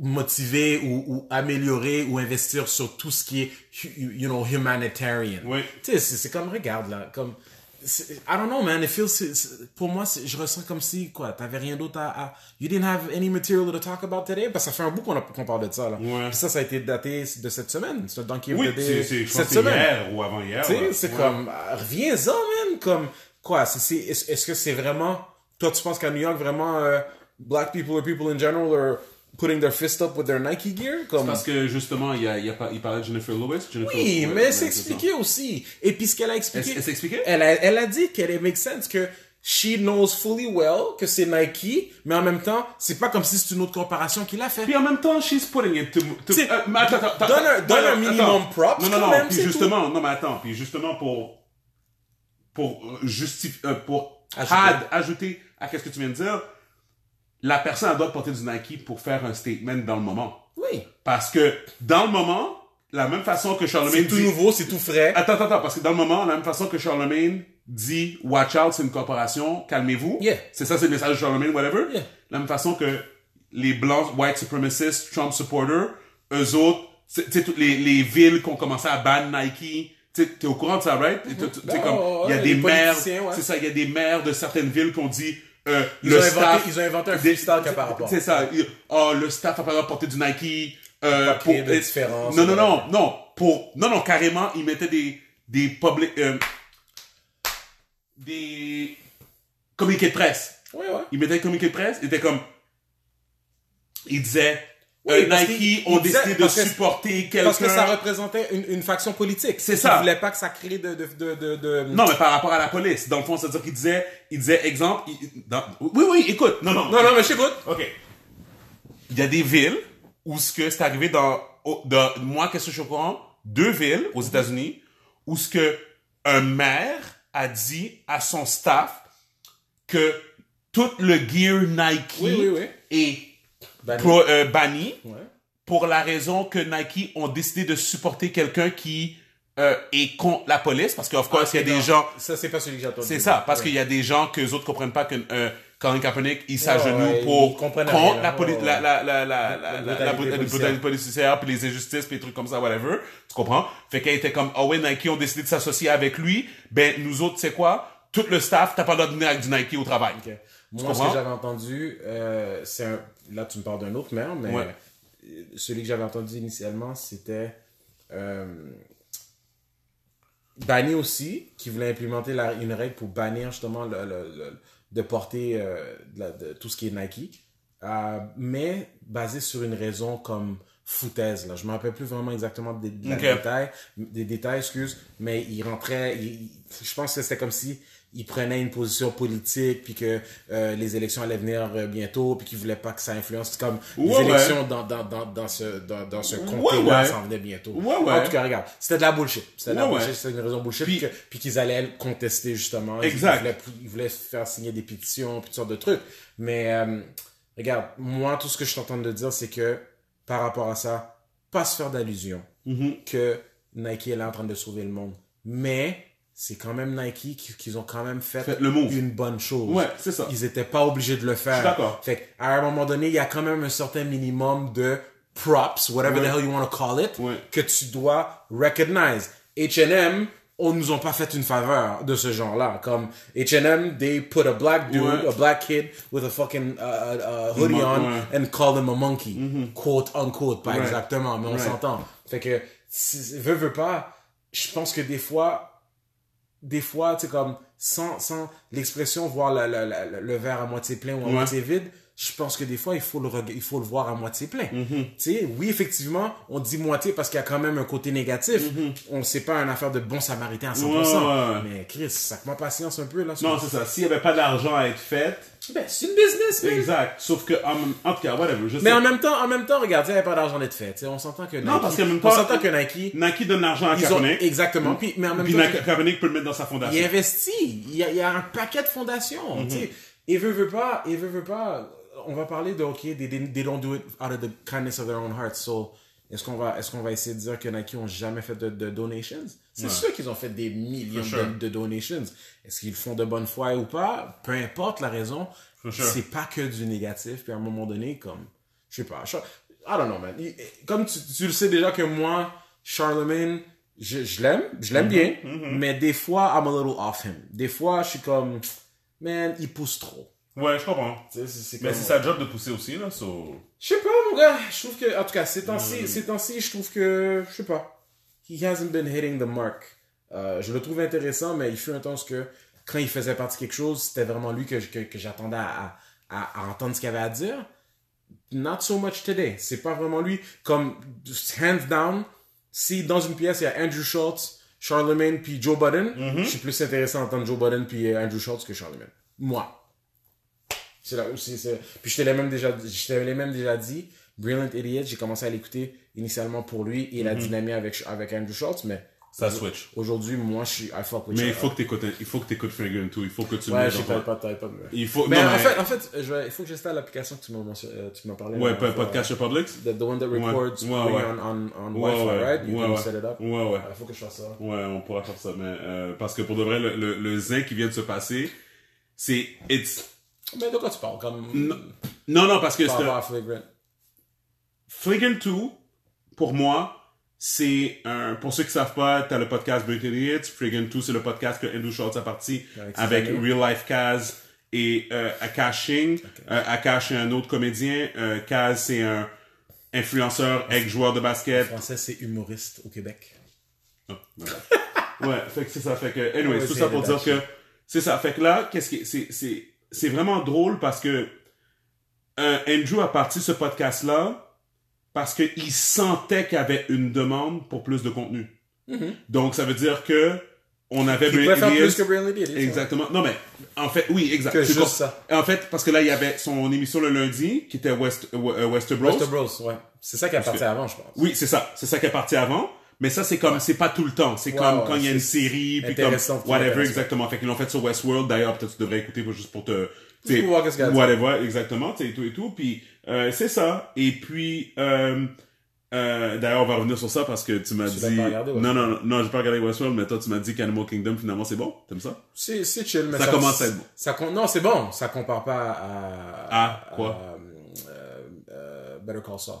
motiver ou, ou améliorer ou investir sur tout ce qui est, you know, humanitarian. Oui. Tu sais, c'est, c'est comme, regarde, là, comme... I don't know, man. It feels, c'est, c'est, pour moi, je ressens comme si, quoi, t'avais rien d'autre à, à... You didn't have any material to talk about today? Parce que ça fait un bout qu'on, a, qu'on parle de ça, là. Ouais. Puis ça, ça a été daté de cette semaine. C'est dans qui oui, c'est, c'est, je cette semaine. Hier ou avant-hier. Tu sais, c'est ouais. comme... Reviens-en, man. Comme, quoi, c'est, c'est, est-ce, est-ce que c'est vraiment... Toi, tu penses qu'à New York, vraiment, euh, black people or people in general are putting their fist up with their Nike gear? Comme... C'est parce que, justement, il, y a, il, y a, il parlait de Jennifer Lewis. Jennifer oui, Lewis, mais elle s'est expliquée aussi. Et puis, ce qu'elle a expliqué... Elle s'est expliquée? Elle a, elle a dit qu'elle make sense, que she knows fully well que c'est Nike, mais en même temps, c'est pas comme si c'est une autre corporation qui l'a fait. Puis en même temps, she's putting it to... to uh, mais attends, attends, donne un, donne un minimum attends. props non, non, quand non, même, puis justement, tout. Non, mais attends, puis justement, pour... Pour justifier... Euh, pour ajouter. Add, ajouter à ce que tu viens de dire... La personne doit porter du Nike pour faire un statement dans le moment. Oui. Parce que dans le moment, la même façon que Charlamagne dit... C'est tout nouveau, c'est tout frais. Attends, attends, attends. Parce que dans le moment, la même façon que Charlamagne dit « Watch out, c'est une corporation, calmez-vous. Yeah. » C'est ça, c'est le message de Charlamagne, whatever. Yeah. La même façon que les blancs, white supremacists, Trump supporters, eux autres, tu sais, toutes les, les villes qui ont commencé à ban Nike... T'es au courant de ça, right? T'es comme... Il y a des maires... C'est ça, il y a des maires de certaines villes qui ont dit... Euh, ils, le ont staff, inventé, ils ont inventé un freestyle qui a par rapport. C'est ça. Oh, le staff a par exemple porté du Nike. Euh, pour créer de différence. Non, non, non, non. Pour, non, non, carrément, ils mettaient des, des public, euh, des communiqués de presse. Oui, oui. Ils mettaient des communiqués de presse. Ils étaient comme, ils disaient, oui, euh, Nike ont décidé de supporter que, quelqu'un. Parce que ça représentait une, une faction politique. C'est ça. Ils ne voulaient pas que ça crée de, de, de, de, de... Non, mais par rapport à la police. Dans le fond, c'est-à-dire qu'ils disaient, ils disaient, exemple, ils, dans... oui, oui, écoute. Non, non. Non, non, mais je t'écoute. OK. Il y a des villes où ce que c'est arrivé dans, dans moi, qu'est-ce que je comprends? Deux villes aux États-Unis où ce que un maire a dit à son staff que tout le gear Nike oui, oui, oui. est Banni. Pro, euh, banni ouais. Pour la raison que Nike ont décidé de supporter quelqu'un qui euh, est contre la police parce que of course il ah, y a non. des gens ça c'est pas celui que j'attends c'est ça parce ouais. qu'il y a des gens que les autres comprennent pas que euh, Colin Kaepernick il s'agenouille ouais, ouais, pour contre rien, la police ouais, ouais. la la la la la la brutalité policière puis les injustices puis les trucs comme ça whatever tu comprends fait qu'elle était comme ah oh, ouais Nike ont décidé de s'associer avec lui ben nous autres c'est quoi tout le staff t'as pas le droit de venir avec du Nike au travail okay. Moi, ce que j'avais entendu, euh, c'est un... là, tu me parles d'un autre maire, mais ouais. Celui que j'avais entendu initialement, c'était euh, banni aussi, qui voulait implémenter la... une règle pour bannir justement le, le, le... de porter euh, de la... de tout ce qui est Nike, euh, mais basé sur une raison comme foutaise. Là. Je ne me rappelle plus vraiment exactement des, des okay. détails, des détails, excuse, mais il rentrait, il... je pense que c'était comme si... il prenait une position politique puis que euh, les élections allaient venir euh, bientôt puis qu'il voulait pas que ça influence comme ouais, les élections ouais. dans dans dans dans ce dans, dans ce comté là s'en venait bientôt ouais, ouais. En tout cas regarde c'était de la bullshit c'était de ouais, la bullshit ouais. C'était une raison bullshit puis, puis, que, puis qu'ils allaient contester justement exact. Ils voulaient ils voulaient faire signer des pétitions puis toutes sortes de trucs mais euh, regarde moi tout ce que je suis en train de dire c'est que par rapport à ça pas se faire d'allusion mm-hmm. que Nike est là en train de sauver le monde mais c'est quand même Nike qui, qu'ils ont quand même fait, fait le move. Une bonne chose. Ouais, c'est ça. Ils étaient pas obligés de le faire. Je suis d'accord. Fait qu'à un moment donné, il y a quand même un certain minimum de props, whatever ouais. the hell you want to call it, ouais. que tu dois recognize. H and M, on nous ont pas fait une faveur de ce genre-là. Comme H and M, they put a black dude, ouais. a black kid with a fucking uh, uh, hoodie mon- on ouais. and call him a monkey. Mm-hmm. Quote unquote, pas ouais. exactement, mais on ouais. s'entend. Fait que, si, veux, veux pas, je pense que des fois, des fois, tu sais, comme, sans, sans l'expression voir la, la, la, le verre à moitié plein ou à ouais. moitié vide, je pense que des fois, il faut le, il faut le voir à moitié plein. Mm-hmm. Tu sais, oui, effectivement, on dit moitié parce qu'il y a quand même un côté négatif. Mm-hmm. On ne sait pas une affaire de bon samaritain à cent pour cent. Ouais, ouais. Mais Chris, sac-moi patience un peu, là. Non, c'est ça. S'il n'y avait pas d'argent à être fait... Ben, c'est une business, mais... Exact. Sauf que, en, en tout cas, whatever, je sais. Mais en même temps, en même temps, regardez, il n'y a pas d'argent d'être fait. T'sais, on s'entend que Nike... Non, parce qu'en même temps... On s'entend que Nike... Nike donne l'argent à Kaepernick. Ont, exactement. Puis, mais en même puis temps... Puis Kaepernick peut le mettre dans sa fondation. Il investit. Il y a, il y a un paquet de fondations. Mm-hmm. Tu sais, il veut, veut pas... Il veut, veut pas... on va parler de OK, they, they don't do it out of the kindness of their own hearts. So, est-ce qu'on va, est-ce qu'on va essayer de dire que Nike ont jamais fait de, de donations? C'est ouais. sûr qu'ils ont fait des millions sure. de, de donations. Est-ce qu'ils font de bonne foi ou pas? Peu importe la raison, sure. c'est pas que du négatif. Puis à un moment donné, comme, je sais pas, je, I don't know, man. Comme tu, tu le sais déjà que moi, Charlamagne, je, je l'aime, je l'aime mm-hmm. bien, mm-hmm. mais des fois, I'm a little off him. Des fois, je suis comme, man, il pousse trop. Ouais, je comprends. C'est, c'est mais c'est sa job de pousser aussi, là, so... Je sais pas, mon gars. Je trouve que, en tout cas, ces temps-ci, mm. ces temps-ci, je trouve que, je sais pas, he hasn't been hitting the mark. Euh, je le trouve intéressant, mais il fut un temps que, quand il faisait partie de quelque chose, c'était vraiment lui que, que, que j'attendais à, à, à entendre ce qu'il avait à dire. Not so much today. C'est pas vraiment lui. Comme, hands down, si dans une pièce, il y a Andrew Schultz, Charlamagne, puis Joe Budden, mm-hmm. je suis plus intéressé à entendre Joe Budden puis Andrew Schultz que Charlamagne. Moi. C'est là aussi, c'est... Puis je te l'ai même déjà, je te l'ai même déjà dit, Brilliant Idiot, j'ai commencé à l'écouter initialement pour lui et mm-hmm. la dynamique avec, avec Andrew Schultz, mais... Ça switch. Aujourd'hui, moi, je suis... I fuck with you. Mais il faut, que il faut que t'écoutes Flagrant two, il faut que tu... Ouais, j'ai pas, pas, pas, pas... Il faut... Mais non, en, mais... Fait, en fait, je vais... il faut que j'installe l'application que tu m'as, euh, tu m'as parlé. Ouais, là, Podcast sur Public. The, the one that records ouais. Ouais, ouais. on, on, on ouais, Wi-Fi, ouais. right? You ouais, can ouais. set it up. Ouais, ouais. Il faut que je fasse ça. Ouais, on pourra faire ça, mais... Euh, parce que pour de vrai, le, le, le zin qui vient de se passer, c'est... It's... Mais de quoi tu parles? Comme... Non, non, non, parce que... Par rapport à Flagrant. Flagrant two, pour moi, c'est un... Pour ceux qui ne savent pas, tu as le podcast Brilliant Idiot. Flagrant two, c'est le podcast que Andrew Schultz a parti avec, avec Real Life Kaz et euh, Akaash Singh. Okay. Euh, Akaash est un autre comédien. Euh, Kaz, c'est un influenceur, ex-joueur de basket. En français, c'est humoriste au Québec. Oh, ouais, ouais, fait que c'est ça. Fait que... Anyway, tout ça pour dire que... C'est ça. Fait que là, qu'est-ce qui... C'est... c'est... C'est vraiment drôle parce que euh, Andrew a parti ce podcast-là parce qu'il sentait qu'il y avait une demande pour plus de contenu. Mm-hmm. Donc, ça veut dire que on avait... Il pouvait faire plus que Brilliant Idiot. Exactement. Non, mais en fait, oui, exact. Que juste ça. En fait, parce que là, il y avait son émission le lundi qui était West, euh, Westbros. Westbros, ouais. C'est ça qui est parti que... avant, je pense. Oui, c'est ça. C'est ça qui est parti avant. Mais ça, c'est comme, ouais. c'est pas tout le temps. C'est wow, comme quand il y a une série, puis comme, whatever, exactement. Fait qu'ils l'ont fait sur Westworld. D'ailleurs, peut-être tu devrais écouter juste pour te, tu sais, whatever, exactement, tu sais, et tout et tout. Puis, euh, c'est ça. Et puis, euh, euh, d'ailleurs, on va revenir sur ça parce que tu m'as tu dit, regarder, ouais. non, non, non, non, j'ai pas regardé Westworld, mais toi, tu m'as dit qu'Animal Kingdom, finalement, c'est bon. T'aimes ça? C'est, c'est chill, mais ça, ça commence à être bon. Ça, non, c'est bon. Ça compare pas à, à, quoi? À, euh, euh, Better Call Saul.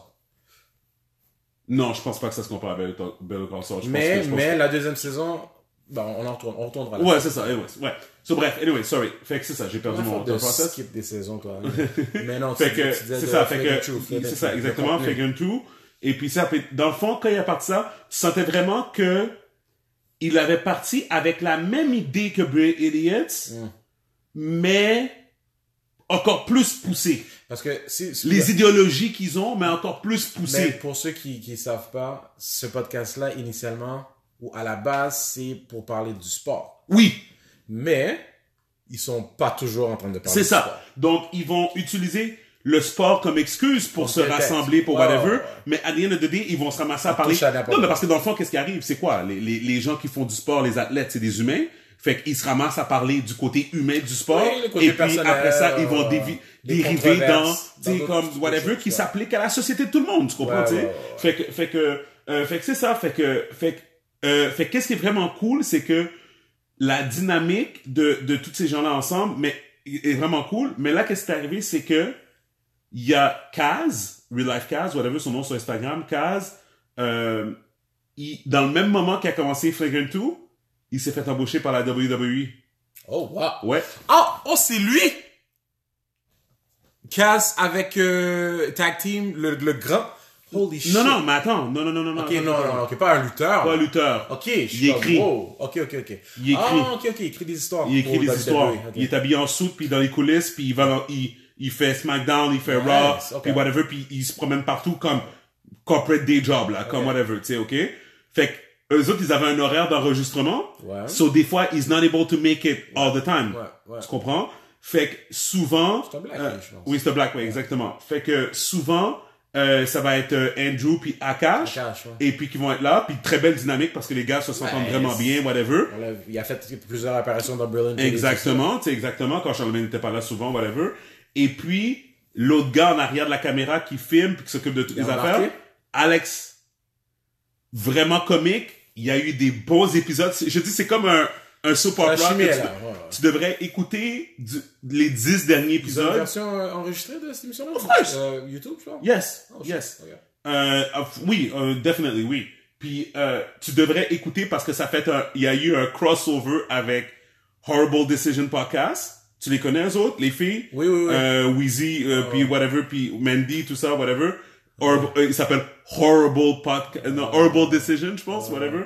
Non, je pense pas que ça se compare à Bill Cosby. Mais, que, mais que... la deuxième saison, ben, on en retourne, on retournera là. Ouais, c'est ça, anyways, ouais. So, bref, anyway, sorry. Fait que c'est ça, j'ai perdu mon temps. On skip des saisons, toi. Mais non, fait que, c'est ça, fait que, c'est ça, exactement, fait que tout. Et puis ça, dans le fond, quand il a parti ça, tu sentais vraiment que il avait parti avec la même idée que Brilliant Idiots, mm. mais encore plus poussé. Parce que si, si, les là, idéologies qu'ils ont, mais encore plus poussées. Mais pour ceux qui qui savent pas, ce podcast-là, initialement, ou à la base, c'est pour parler du sport. Oui. Mais, ils sont pas toujours en train de parler c'est du ça. Sport. Donc, ils vont utiliser le sport comme excuse pour on se rassembler, pour whatever, wow. mais à the end of the day, ils vont se ramasser on à parler. À non, mais parce que dans le fond, qu'est-ce qui arrive? C'est quoi? Les, les, les gens qui font du sport, les athlètes, c'est des humains. Fait qu'ils se ramassent à parler du côté humain du sport. Oui, et puis après ça, ils vont dévi- dériver dans, tu sais, comme whatever, qui s'applique à la société de tout le monde, tu comprends, ouais, tu sais? Ouais, ouais, ouais. Fait que, fait que, euh, fait que c'est ça, fait que, fait que, euh, fait que qu'est-ce qui est vraiment cool, c'est que la dynamique de, de tous ces gens-là ensemble, mais, est vraiment cool. Mais là, qu'est-ce qui est arrivé, c'est que, il y a Kaz, Real Life Kaz, whatever, son nom sur Instagram, Kaz, euh, il, dans le même moment qu'il a commencé Flagrant two, il s'est fait embaucher par la W W E. Oh, wow. Ouais. Ah, oh, oh, c'est lui! Kaz avec euh, Tag Team, le, le grand... Holy shit. Non, non, mais attends. Non, non, non, non. Ok, non, non, non, non, non. Okay, pas un lutteur. Pas un lutteur. Ok, je il suis écrit. Wow. Ok, ok, ok. Il écrit. Ah, ok, ok, il écrit des histoires. Il écrit oh, des histoires. Okay. Il est habillé en soute, puis dans les coulisses, puis il va dans, il, il fait SmackDown, il fait nice. Raw, okay. puis whatever, puis il se promène partout comme corporate day job, là, okay. comme whatever, tu sais, ok? Fait que, eux autres, ils avaient un horaire d'enregistrement. Ouais. So, des fois, he's not able to make it all the time. Ouais, ouais. Tu comprends? Fait que, souvent... C'est un black, euh, je pense. Oui, c'est un black, oui, ouais. exactement. Fait que, souvent, euh, ça va être Andrew puis Akaash. Akaash ouais. Et puis, qui vont être là. Puis, très belle dynamique parce que les gars se s'entendent ouais, vraiment c'est... bien, whatever. A, il a fait plusieurs apparitions dans Brilliant. Exactement, tu sais, exactement. Quand Charlamagne n'était pas là souvent, whatever. Et puis, l'autre gars en arrière de la caméra qui filme puis qui s'occupe de toutes les affaires. Alex, vraiment comique. Il y a eu des bons épisodes. Je dis, c'est comme un, un soap opera. Tu, ouais, ouais. tu devrais écouter du, les dix derniers épisodes. C'est une version euh, enregistrée de cette émission-là? Of course! Euh, YouTube, je crois? Yes, oh, yes. Okay. Euh, oui, euh, definitely, oui. Puis, euh, tu devrais écouter parce que ça fait un, il y a eu un crossover avec Horrible Decision Podcast. Tu les connais, les autres, les filles? Oui, oui, oui. Euh, Weezy, euh, oh. puis whatever, puis Mandy, tout ça, whatever. Horrible, euh, il s'appelle Horrible Podcast, non, Horrible Decision, je pense, oh. whatever.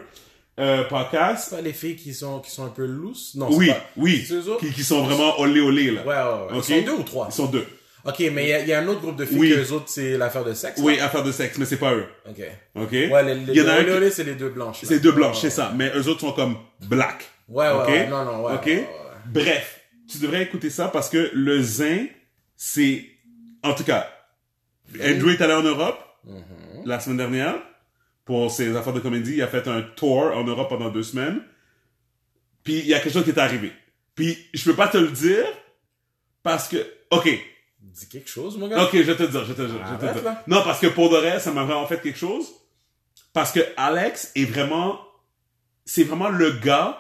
Euh, podcast. C'est pas les filles qui sont, qui sont un peu loose? Non, oui, c'est pas. Oui, oui. Qui, qui sont vraiment olé olé, là. Ouais, ouais, ouais. Okay? Ils sont deux ou trois? Ils sont deux. OK, mais il y, y a un autre groupe de filles oui. que les autres, c'est l'affaire de sexe. Oui, affaire de sexe, mais c'est pas eux. OK. OK. Ouais, les, les, les olé olé, c'est les deux blanches. C'est les deux blanches, c'est ça. Mais eux autres sont comme black. Ouais, ouais, okay? ouais non, non, ouais. OK? Ouais, ouais. Bref, tu devrais écouter ça parce que le zin, c'est... En tout cas, Andrew est allé en Europe mm-hmm. la semaine dernière pour ses affaires de comédie. Il a fait un tour en Europe pendant deux semaines. Puis, il y a quelque chose qui est arrivé. Puis, je peux pas te le dire parce que... OK. Dis quelque chose, mon gars. OK, je vais te dire, je vais te dire. Ah, je vais te dire. Là. Non, parce que pour de vrai, ça m'a vraiment fait quelque chose. Parce que Alex est vraiment... C'est vraiment le gars...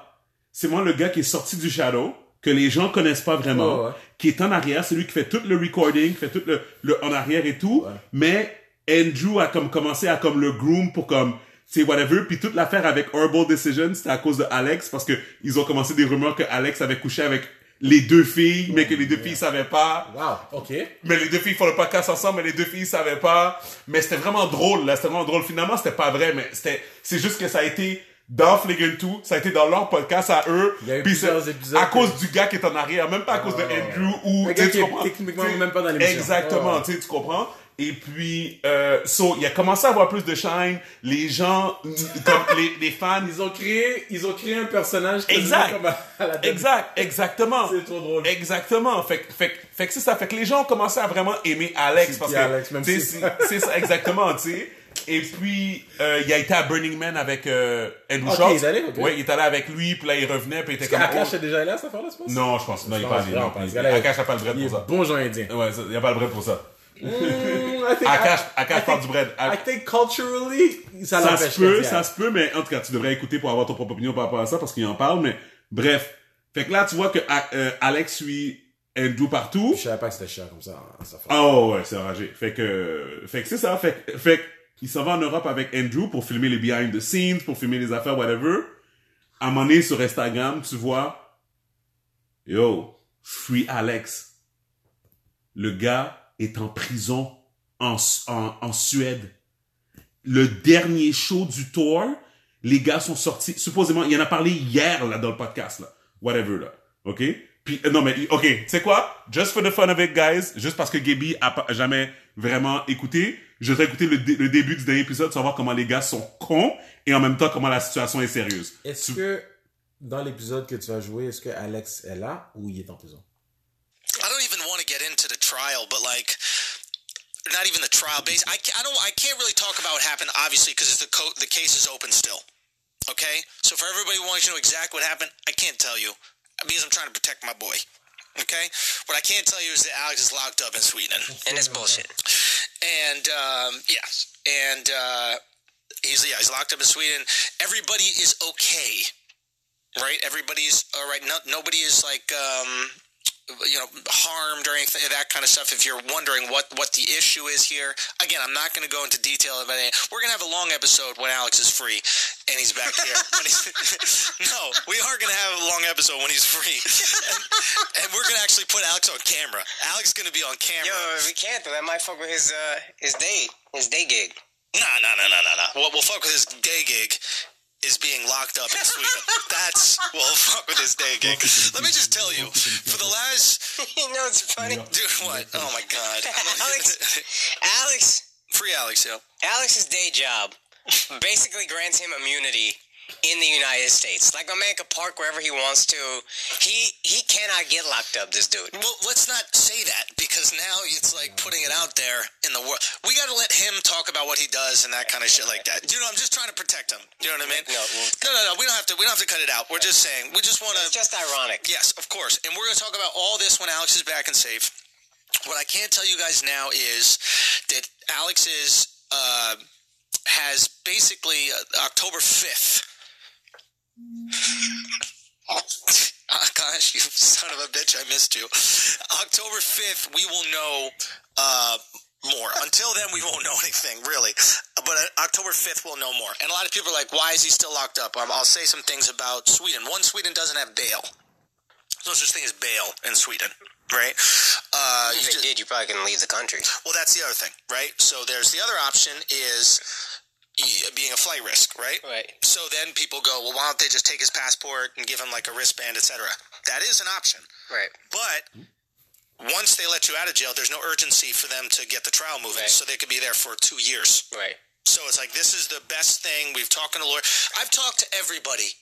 C'est vraiment le gars qui est sorti du shadow, que les gens connaissent pas vraiment, oh, ouais. qui est en arrière, celui qui fait tout le recording, qui fait tout le, le en arrière et tout. Ouais. Mais Andrew a comme commencé à comme le groom pour comme, tu sais, whatever. Puis toute l'affaire avec Horrible Decisions, c'était à cause de Alex, parce que ils ont commencé des rumeurs que Alex avait couché avec les deux filles, mais que les deux filles savaient pas. Wow, OK. Mais les deux filles font le podcast ensemble, mais les deux filles savaient pas. Mais c'était vraiment drôle, là. C'était vraiment drôle. Finalement, c'était pas vrai, mais c'était, c'est juste que ça a été dans Flagrant deux, ça a été dans leur podcast à eux. Il y a eu plusieurs épisodes. À cause du gars qui est en arrière, même pas à cause de Andrew ou... Le gars qui est techniquement même pas dans l'émission. Exactement, tu sais, tu comprends? Et puis, euh, so, il a commencé à avoir plus de shine. Les gens, comme les, les fans, ils ont créé, ils ont créé un personnage. Exact. Comme à, à la exact. Exactement. C'est trop drôle. Exactement. Fait, fait, fait que c'est ça. Fait que les gens ont commencé à vraiment aimer Alex. C'est parce que, Alex, même si c'est, c'est ça, exactement, tu sais. Et puis, euh, il a été à Burning Man avec euh, Andrew Schultz. Okay, il est allé, okay. Oui, il est allé avec lui, puis là, il revenait, puis il était comme... Akaash est déjà allé à cette affaire-là, je pense? Non, je pense. Non, je il n'est pas allé. Non, parce Akaash n'a pas le bread pour ça. Bon genre indien. Ouais, il n'a pas le bread pour ça. Mmh, Akaash parle du bread. I think culturally, ça, ça se peut, ça se peut, mais en tout cas, tu devrais écouter pour avoir ton propre opinion par rapport à ça, parce qu'il en parle, mais bref. Fait que là, tu vois que euh, Alex suit Andrew partout. Je savais pas que c'était cher comme ça. Ah oh, ouais, c'est enragé. Fait que, fait que c'est ça. Fait que, fait que, il s'en va en Europe avec Andrew pour filmer les behind the scenes, pour filmer les affaires, whatever. À un moment donné, sur Instagram, tu vois, yo, free Alex. Le gars est en prison en, en, en Suède. Le dernier show du tour, les gars sont sortis, supposément, il en a parlé hier, là, dans le podcast, là. Whatever, là. OK? Puis, euh, non, mais, OK, tu sais quoi? Just for the fun of it, guys, juste parce que Gaby a jamais vraiment écouté, je vais écouter le, d- le début du dernier épisode, savoir comment les gars sont cons et en même temps comment la situation est sérieuse. Est-ce tu... que dans l'épisode que tu vas jouer, est-ce que Alex est là ou il est en prison? I don't even want to get into the trial, but like not even the trial base. I I don't I can't really talk about what happened obviously because the co- the case is open still. Okay? So for everybody who wants to know exactly what happened, I can't tell you because I'm trying to protect my boy. Okay? What I can't tell you is that Alex is locked up in Sweden. That's and it's bullshit. And, um, yes. And, uh, he's, yeah, he's locked up in Sweden. Everybody is okay. Right? Everybody's all right. No, nobody is like, um, you know, harmed or anything, that kind of stuff. If you're wondering what, what the issue is here, again, I'm not going to go into detail about it. We're going to have a long episode when Alex is free and he's back here. When he's, no, we are going to have a long episode when he's free. And, and we're going to actually put Alex on camera. Alex is going to be on camera. Yo, if we can't, though, that might fuck with his, uh, his day, his day gig. No, no, no, no, no, no. What will fuck with his day gig is being locked up in Sweden. That's, well, fuck with this day gig. Let me just tell you, for the last... You know it's funny? Dude, what? Oh, my God. Alex, Alex... Free Alex, yo. Alex's day job basically grants him immunity in the United States. Like, my man can park wherever he wants to. He he cannot get locked up, this dude. Well, let's not say that, because now it's like putting it out there in the world. We gotta let him talk about what he does and that kind of shit like that. You know, I'm just trying to protect him. Do you know what I mean? No, no, no, no, we don't have to, we don't have to cut it out. We're just saying, we just wanna... It's just ironic. Yes, of course. And we're gonna talk about all this when Alex is back and safe. What I can tell you guys now is that Alex is uh, has basically uh, October fifth. Akaash, you son of a bitch, I missed you. October fifth, we will know uh, more. Until then, we won't know anything, really. But uh, October fifth, we'll know more. And a lot of people are like, why is he still locked up? Um, I'll say some things about Sweden. One, Sweden doesn't have bail. There's no such thing as bail in Sweden, right? Uh, if you just, did, you probably can leave the country. Well, that's the other thing, right? So there's the other option is... being a flight risk, right? Right. So then people go, well, why don't they just take his passport and give him like a wristband, et cetera. That is an option. Right. But once they let you out of jail, there's no urgency for them to get the trial moving, right. So they could be there for two years. Right. So it's like, this is the best thing. We've talked to lawyers. I've talked to everybody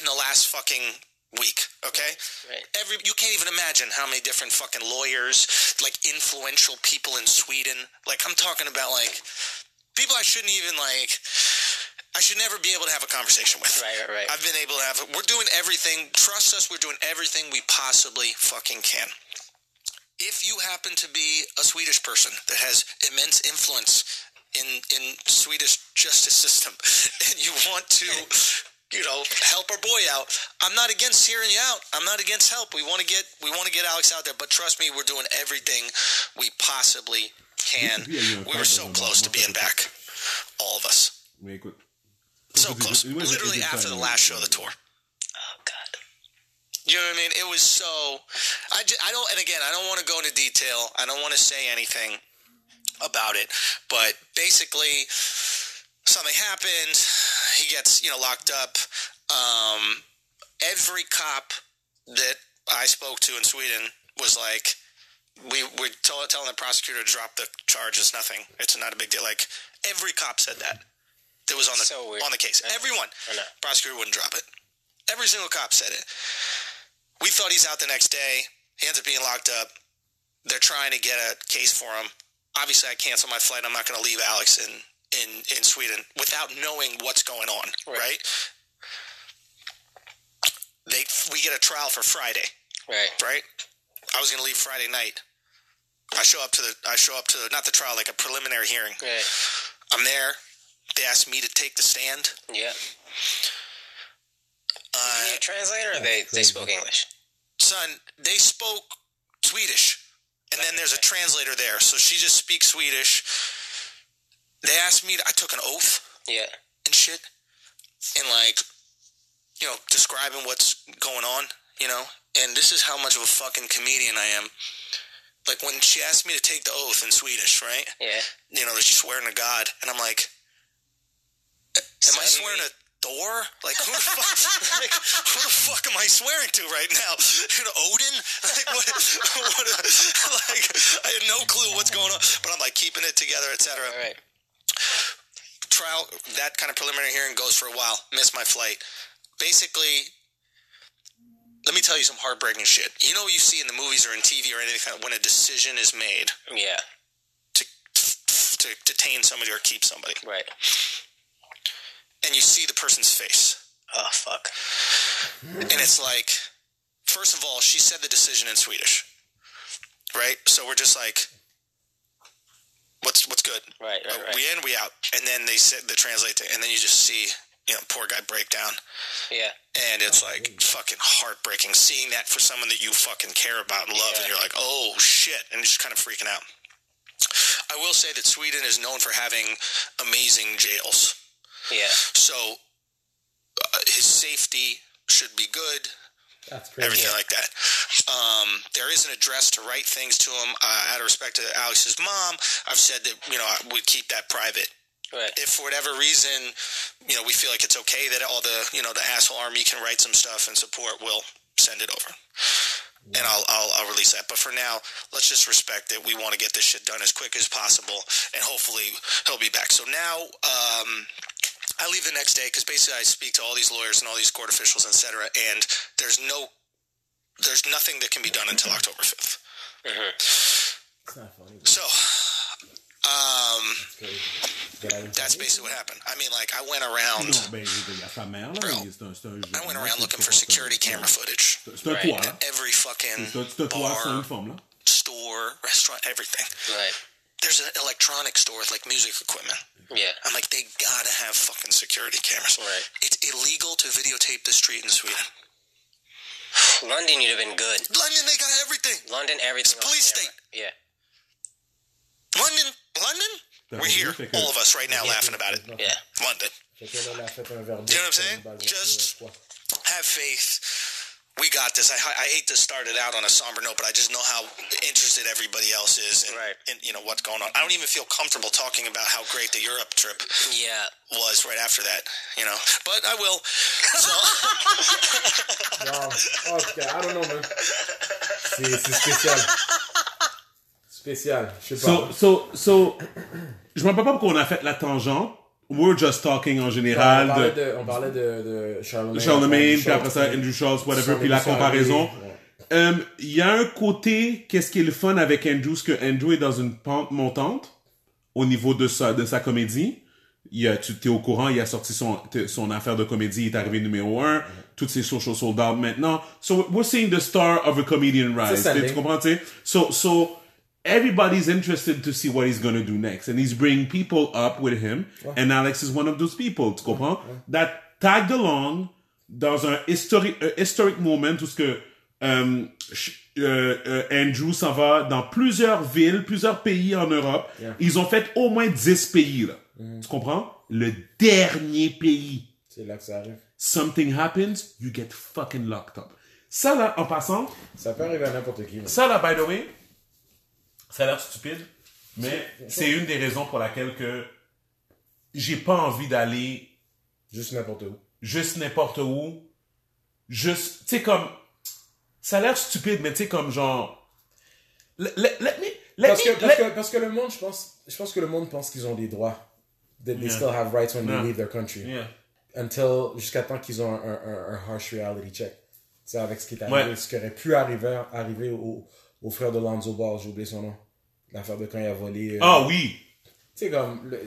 in the last fucking week, okay? Right. Every you can't even imagine how many different fucking lawyers, like influential people in Sweden. Like I'm talking about like... people I shouldn't even, like, I should never be able to have a conversation with. Right, right, right. I've been able to have, we're doing everything, trust us, we're doing everything we possibly fucking can. If you happen to be a Swedish person that has immense influence in, in Swedish justice system, and you want to, you know, help our boy out, I'm not against hearing you out. I'm not against help. We want to get, we want to get Alex out there, but trust me, we're doing everything we possibly can. Can. We were so close to being back. All of us. So close. Literally after the last show of the tour. Oh, God. You know what I mean? It was so... I, just, I don't... And again, I don't want to go into detail. I don't want to say anything about it. But basically, something happened. He gets, you know, locked up. Um, every cop that I spoke to in Sweden was like... We we're tell, telling the prosecutor to drop the charge. It's nothing. It's not a big deal. Like every cop said that. That was on the so on the case. Everyone. Prosecutor wouldn't drop it. Every single cop said it. We thought he's out the next day. He ends up being locked up. They're trying to get a case for him. Obviously, I canceled my flight. I'm not going to leave Alex in, in, in Sweden without knowing what's going on. Right. right? They we get a trial for Friday. Right. Right. I was going to leave Friday night. I show up to the, I show up to, not the trial, like a preliminary hearing. Right. I'm there. They asked me to take the stand. Yeah. Uh, Did you translate or they, they spoke English? Son, they spoke Swedish. And then there's a translator there. So she just speaks Swedish. They asked me, to, I took an oath. Yeah. And shit. And like, you know, describing what's going on, you know. And this is how much of a fucking comedian I am. Like, when she asked me to take the oath in Swedish, right? Yeah. You know, she's swearing to God. And I'm like, am Suddenly. I swearing to Thor? Like, who the fuck, like, who the fuck am I swearing to right now? You know, Odin? Like, what, what, like, I had no clue what's going on. But I'm, like, keeping it together, et cetera. All right. Trial, that kind of preliminary hearing goes for a while. Missed my flight. Basically... let me tell you some heartbreaking shit. You know what you see in the movies or in T V or anything when a decision is made. Yeah. To, to detain somebody or keep somebody. Right. And you see the person's face. Oh, fuck. And it's like, first of all, she said the decision in Swedish. Right? So we're just like, what's what's good? Right, right, right. We in, we out. And then they said the translate, and then you just see... you know, poor guy breakdown. Yeah. And it's like fucking heartbreaking seeing that for someone that you fucking care about and love, yeah. And you're like, oh shit, and you're just kind of freaking out. I will say that Sweden is known for having amazing jails. Yeah. So uh, his safety should be good. That's pretty everything good. Like that. Um, there is an address to write things to him. Uh, out of respect to Alex's mom, I've said that, you know, I would keep that private. Right. If for whatever reason, you know, we feel like it's okay that all the, you know, the asshole army can write some stuff and support, we'll send it over. And I'll, I'll, I'll release that. But for now, let's just respect that we want to get this shit done as quick as possible. And hopefully he'll be back. So now um, I leave the next day because basically I speak to all these lawyers and all these court officials, et cetera. And there's no, there's nothing that can be done until October fifth. Mm-hmm. It's not funny, but... So... Um, that's basically what happened. I mean, like, I went around, bro, I went around looking for security camera footage right. At every fucking bar, store, restaurant, everything. Right. There's an electronic store with, like, music equipment. Yeah. I'm like, they gotta have fucking security cameras. Right. It's illegal to videotape the street in Sweden. London, you'd have been good. London, they got everything. London, everything. It's a police state. Yeah. London, London? We're here, all of us right now, laughing about it. Yeah. London. Do you know what I'm saying? Just have faith. We got this. I I hate to start it out on a somber note, but I just know how interested everybody else is in, right. in you know what's going on. I don't even feel comfortable talking about how great the Europe trip yeah. was right after that, you know. But I will. So. No, okay. I don't know, man. See, c'est spécial. Spécial. Je sais pas. So, so, so, je me rappelle pas pourquoi on a fait la tangente. We're just talking en général. On parlait de, on parlait de, de Charlamagne, Charlamagne puis après ça Andrew Schultz, whatever, puis la comparaison. Il ouais. um, y a un côté, qu'est-ce qui est le fun avec Andrew, c'est que Andrew est dans une pente montante au niveau de sa, de sa comédie. Il a, tu t'es au courant, il a sorti son, son affaire de comédie, il est arrivé numéro un, mm-hmm. toutes ses social sold out maintenant. So we're seeing the star of a comedian rise. Ça, ça tu comprends, tu sais? So, so, everybody's interested to see what he's going to do next. And he's bringing people up with him. Wow. And Alex is one of those people, tu comprends? Wow. That tagged along dans un historic, uh, historic moment où ce que, um, uh, uh, Andrew s'en va dans plusieurs villes, plusieurs pays en Europe. Yeah. Ils ont fait au moins dix pays, là. Mm. Tu comprends? Le dernier pays. C'est là que ça arrive. Something happens, you get fucking locked up. Ça, là, en passant... Ça peut arriver à n'importe qui. Là. Ça, là, by the way... Ça a l'air stupide, mais c'est une des raisons pour laquelle que j'ai pas envie d'aller... Juste n'importe où. Juste n'importe où. Juste, tu sais, comme... Ça a l'air stupide, mais tu sais, comme genre... Let, let me... Let parce, me que, parce, let... que, parce que le monde, je pense, je pense que le monde pense qu'ils ont des droits. That they yeah. still have rights when yeah. they leave their country. Yeah. Until, jusqu'à temps qu'ils ont un, un, un harsh reality check. Tu sais, avec ce qui est arrivé, ouais. ce qui aurait pu arriver, arriver au... Au frère de Lonzo Ball, j'ai oublié son nom. L'affaire de quand il a volé... Euh... Ah oui! Tu sais, comme... Le...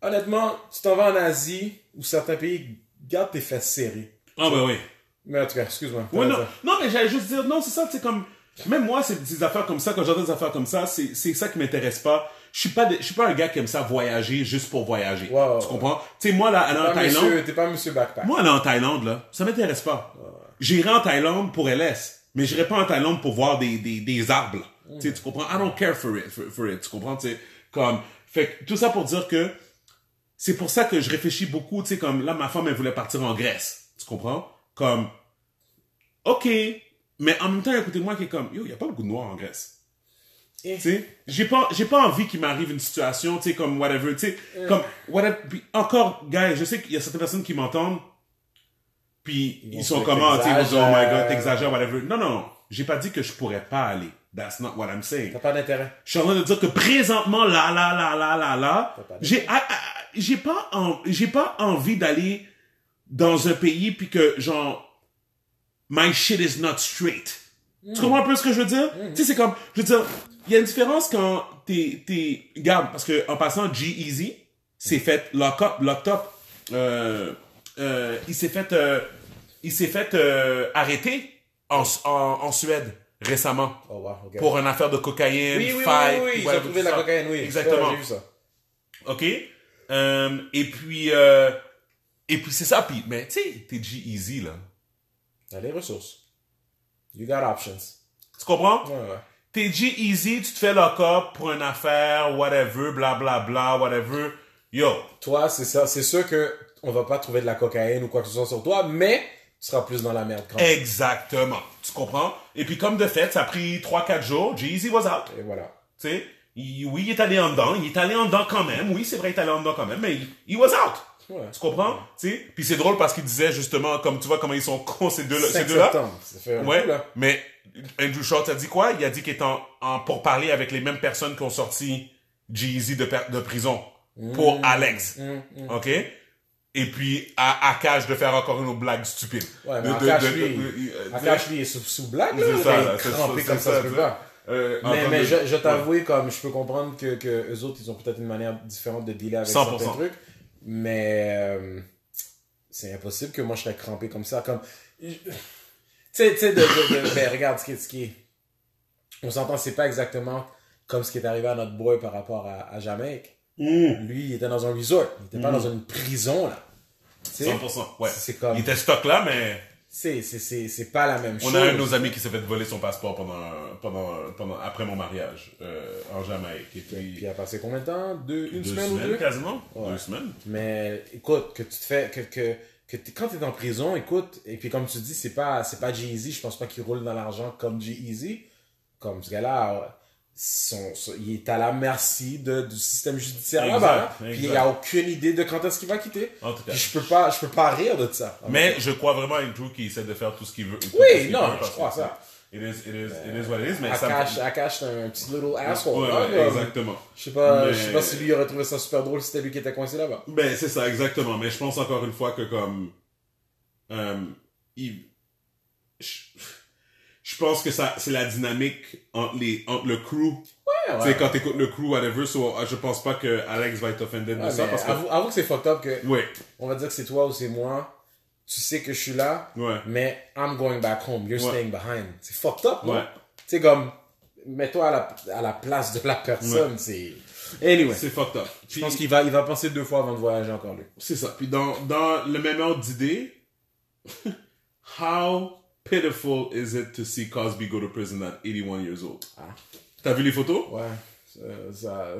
Honnêtement, tu t'en vas en Asie, ou certains pays, garde tes fesses serrées. Ah ben oui. Mais en tout cas, excuse-moi. Oui, non. non, mais j'allais juste dire, non, c'est ça, tu sais, comme... Même moi, c'est des affaires comme ça, quand j'entends des affaires comme ça, c'est, c'est ça qui m'intéresse pas. Je suis pas de... je suis pas un gars qui aime ça voyager juste pour voyager. Wow. Tu comprends? Tu sais, moi, là, aller en Thaïlande... Monsieur, t'es pas monsieur backpack. Moi, aller en Thaïlande, là, ça m'intéresse pas. Oh. J'irai en Thaïlande pour L S. Mais j'irai pas en Thaïlande pour voir des, des, des arbres. Mmh. Tu comprends? I don't care for it, for, for it. Tu comprends? T'sais, comme, fait que, tout ça pour dire que c'est pour ça que je réfléchis beaucoup, tu sais, comme, là, ma femme, elle voulait partir en Grèce. Tu comprends? Comme, OK. Mais en même temps, écoutez-moi qui est comme, yo, y a pas beaucoup de noirs en Grèce. Eh. Tu sais? J'ai pas, j'ai pas envie qu'il m'arrive une situation, tu sais, comme, whatever, tu sais, eh. comme, whatever. Puis encore, guys, je sais qu'il y a certaines personnes qui m'entendent. Puis, ils, ils sont comment, tu sais, ils disent, oh my god, t'exagères, whatever. Non, non, non. J'ai pas dit que je pourrais pas aller. That's not what I'm saying. T'as pas d'intérêt. Je suis en train de dire que présentement, là, là, là, là, là, là, j'ai, ah, ah, j'ai pas, en, j'ai pas envie d'aller dans un pays puis que, genre, my shit is not straight. Mm. Tu comprends un peu ce que je veux dire? Mm. Tu sais, c'est comme, je veux dire, il y a une différence quand t'es, t'es, regarde, parce que, en passant, G-Eazy, c'est fait lock up, locked up, euh, Euh, il s'est fait, euh, il s'est fait euh, arrêter en, en, en Suède récemment oh wow, okay. pour une affaire de cocaïne. Oui, oui, fight, oui, oui, oui. Ils ont trouvé la cocaïne, oui. Exactement. J'ai vu ça. OK. Euh, et puis, euh, et puis c'est ça. Puis, mais tu sais, t'es G-Eazy, là. T'as les ressources. You got options. Tu comprends? Ouais, ouais. T'es G-Eazy, tu te fais lock up pour une affaire, whatever, blablabla, bla, bla, whatever. Yo. Toi, c'est ça. C'est sûr que on va pas trouver de la cocaïne ou quoi que ce soit sur toi, mais tu seras plus dans la merde quand même. Exactement. Tu comprends? Et puis, comme de fait, ça a pris trois quatre jours, G-Eazy was out. Et voilà. Tu sais, oui, il est allé en dedans, il est allé en dedans quand même. Oui, c'est vrai, il est allé en dedans quand même, mais il was out. Ouais. Tu comprends? Ouais. Tu sais? Puis c'est drôle parce qu'il disait justement, comme tu vois comment ils sont cons, ces deux-là. Ces deux-là. Ça fait un ouais, coup, là. Mais Andrew Schultz a dit quoi? Il a dit qu'il est en, en pourparlers avec les mêmes personnes qui ont sorti G-Eazy de, de prison mmh, pour Alex. Mmh, mmh. OK? Et puis, à Akaash de faire encore une autre blague stupide. Ouais, mais Akaash, lui, lui, est sous, sous blague, là. C'est ça, là. C'est crampé comme ça, ça je peux pas. Euh, mais mais je, je t'avoue, ouais. comme, je peux comprendre que, que eux autres, ils ont peut-être une manière différente de dealer avec cent pour cent certains trucs. Mais, euh, c'est impossible que moi, je serais crampé comme ça. Comme, tu sais, tu sais, de, de, de, ben, regarde ce qui est, ce qui est. on s'entend, c'est pas exactement comme ce qui est arrivé à notre boy par rapport à, à Jamaïque. Mmh. Lui, il était dans un resort. Il était mmh. pas dans une prison, là. T'sais, cent pour cent, ouais. C'est comme... Il était stock là, mais... C'est, c'est, c'est, c'est pas la même on chose. On a un de nos amis qui s'est fait voler son passeport pendant, pendant, pendant, après mon mariage euh, en Jamaïque. Et puis... puis il a passé combien de temps? Deux, une deux semaine semaines, ou deux? Quasiment. Ouais. Deux semaines. Mais écoute, que tu te fais... que, que, que t'es, quand t'es en prison, écoute, et puis comme tu dis, c'est pas, c'est pas G-Eazy, je pense pas qu'il roule dans l'argent comme G-Eazy. Comme ce gars-là... Son, son, il est à la merci de, du système judiciaire là-bas, hein? Puis il n'a aucune idée de quand est-ce qu'il va quitter. En tout cas, je peux pas, je peux pas rire de ça. Mais je crois vraiment à Andrew qui essaie de faire tout ce qu'il veut. Tout oui, tout ce qu'il non, veut, je crois ça. It is, it is, it is what it is, mais Akaash, ça... Akaash, c'est un petit little asshole. Ouais, ouais, ouais, exactement. Je sais pas, mais... je sais pas si lui aurait trouvé ça super drôle si c'était lui qui était coincé là-bas. Ben c'est ça, exactement. Mais je pense encore une fois que comme, euh, il... je... Je pense que ça, c'est la dynamique entre les, entre le crew. Ouais, ouais. Tu sais, quand t'écoutes le crew, whatever, so, je pense pas que Alex va être offended ouais, de ça. Parce que... avoue, avoue que c'est fucked up que, ouais. On va dire que c'est toi ou c'est moi. Tu sais que je suis là. Ouais. Mais I'm going back home. You're ouais. staying behind. C'est fucked up, ouais. Tu sais, comme, mets-toi à la, à la place de la personne, ouais. c'est... Anyway. C'est fucked up. Puis, je pense qu'il va, il va penser deux fois avant de voyager encore, lui. C'est ça. Puis dans, dans le même ordre d'idée, how... pitiful is it to see Cosby go to prison at eighty-one years old? Ah. T'as vu les photos? Ouais. Ça, ça,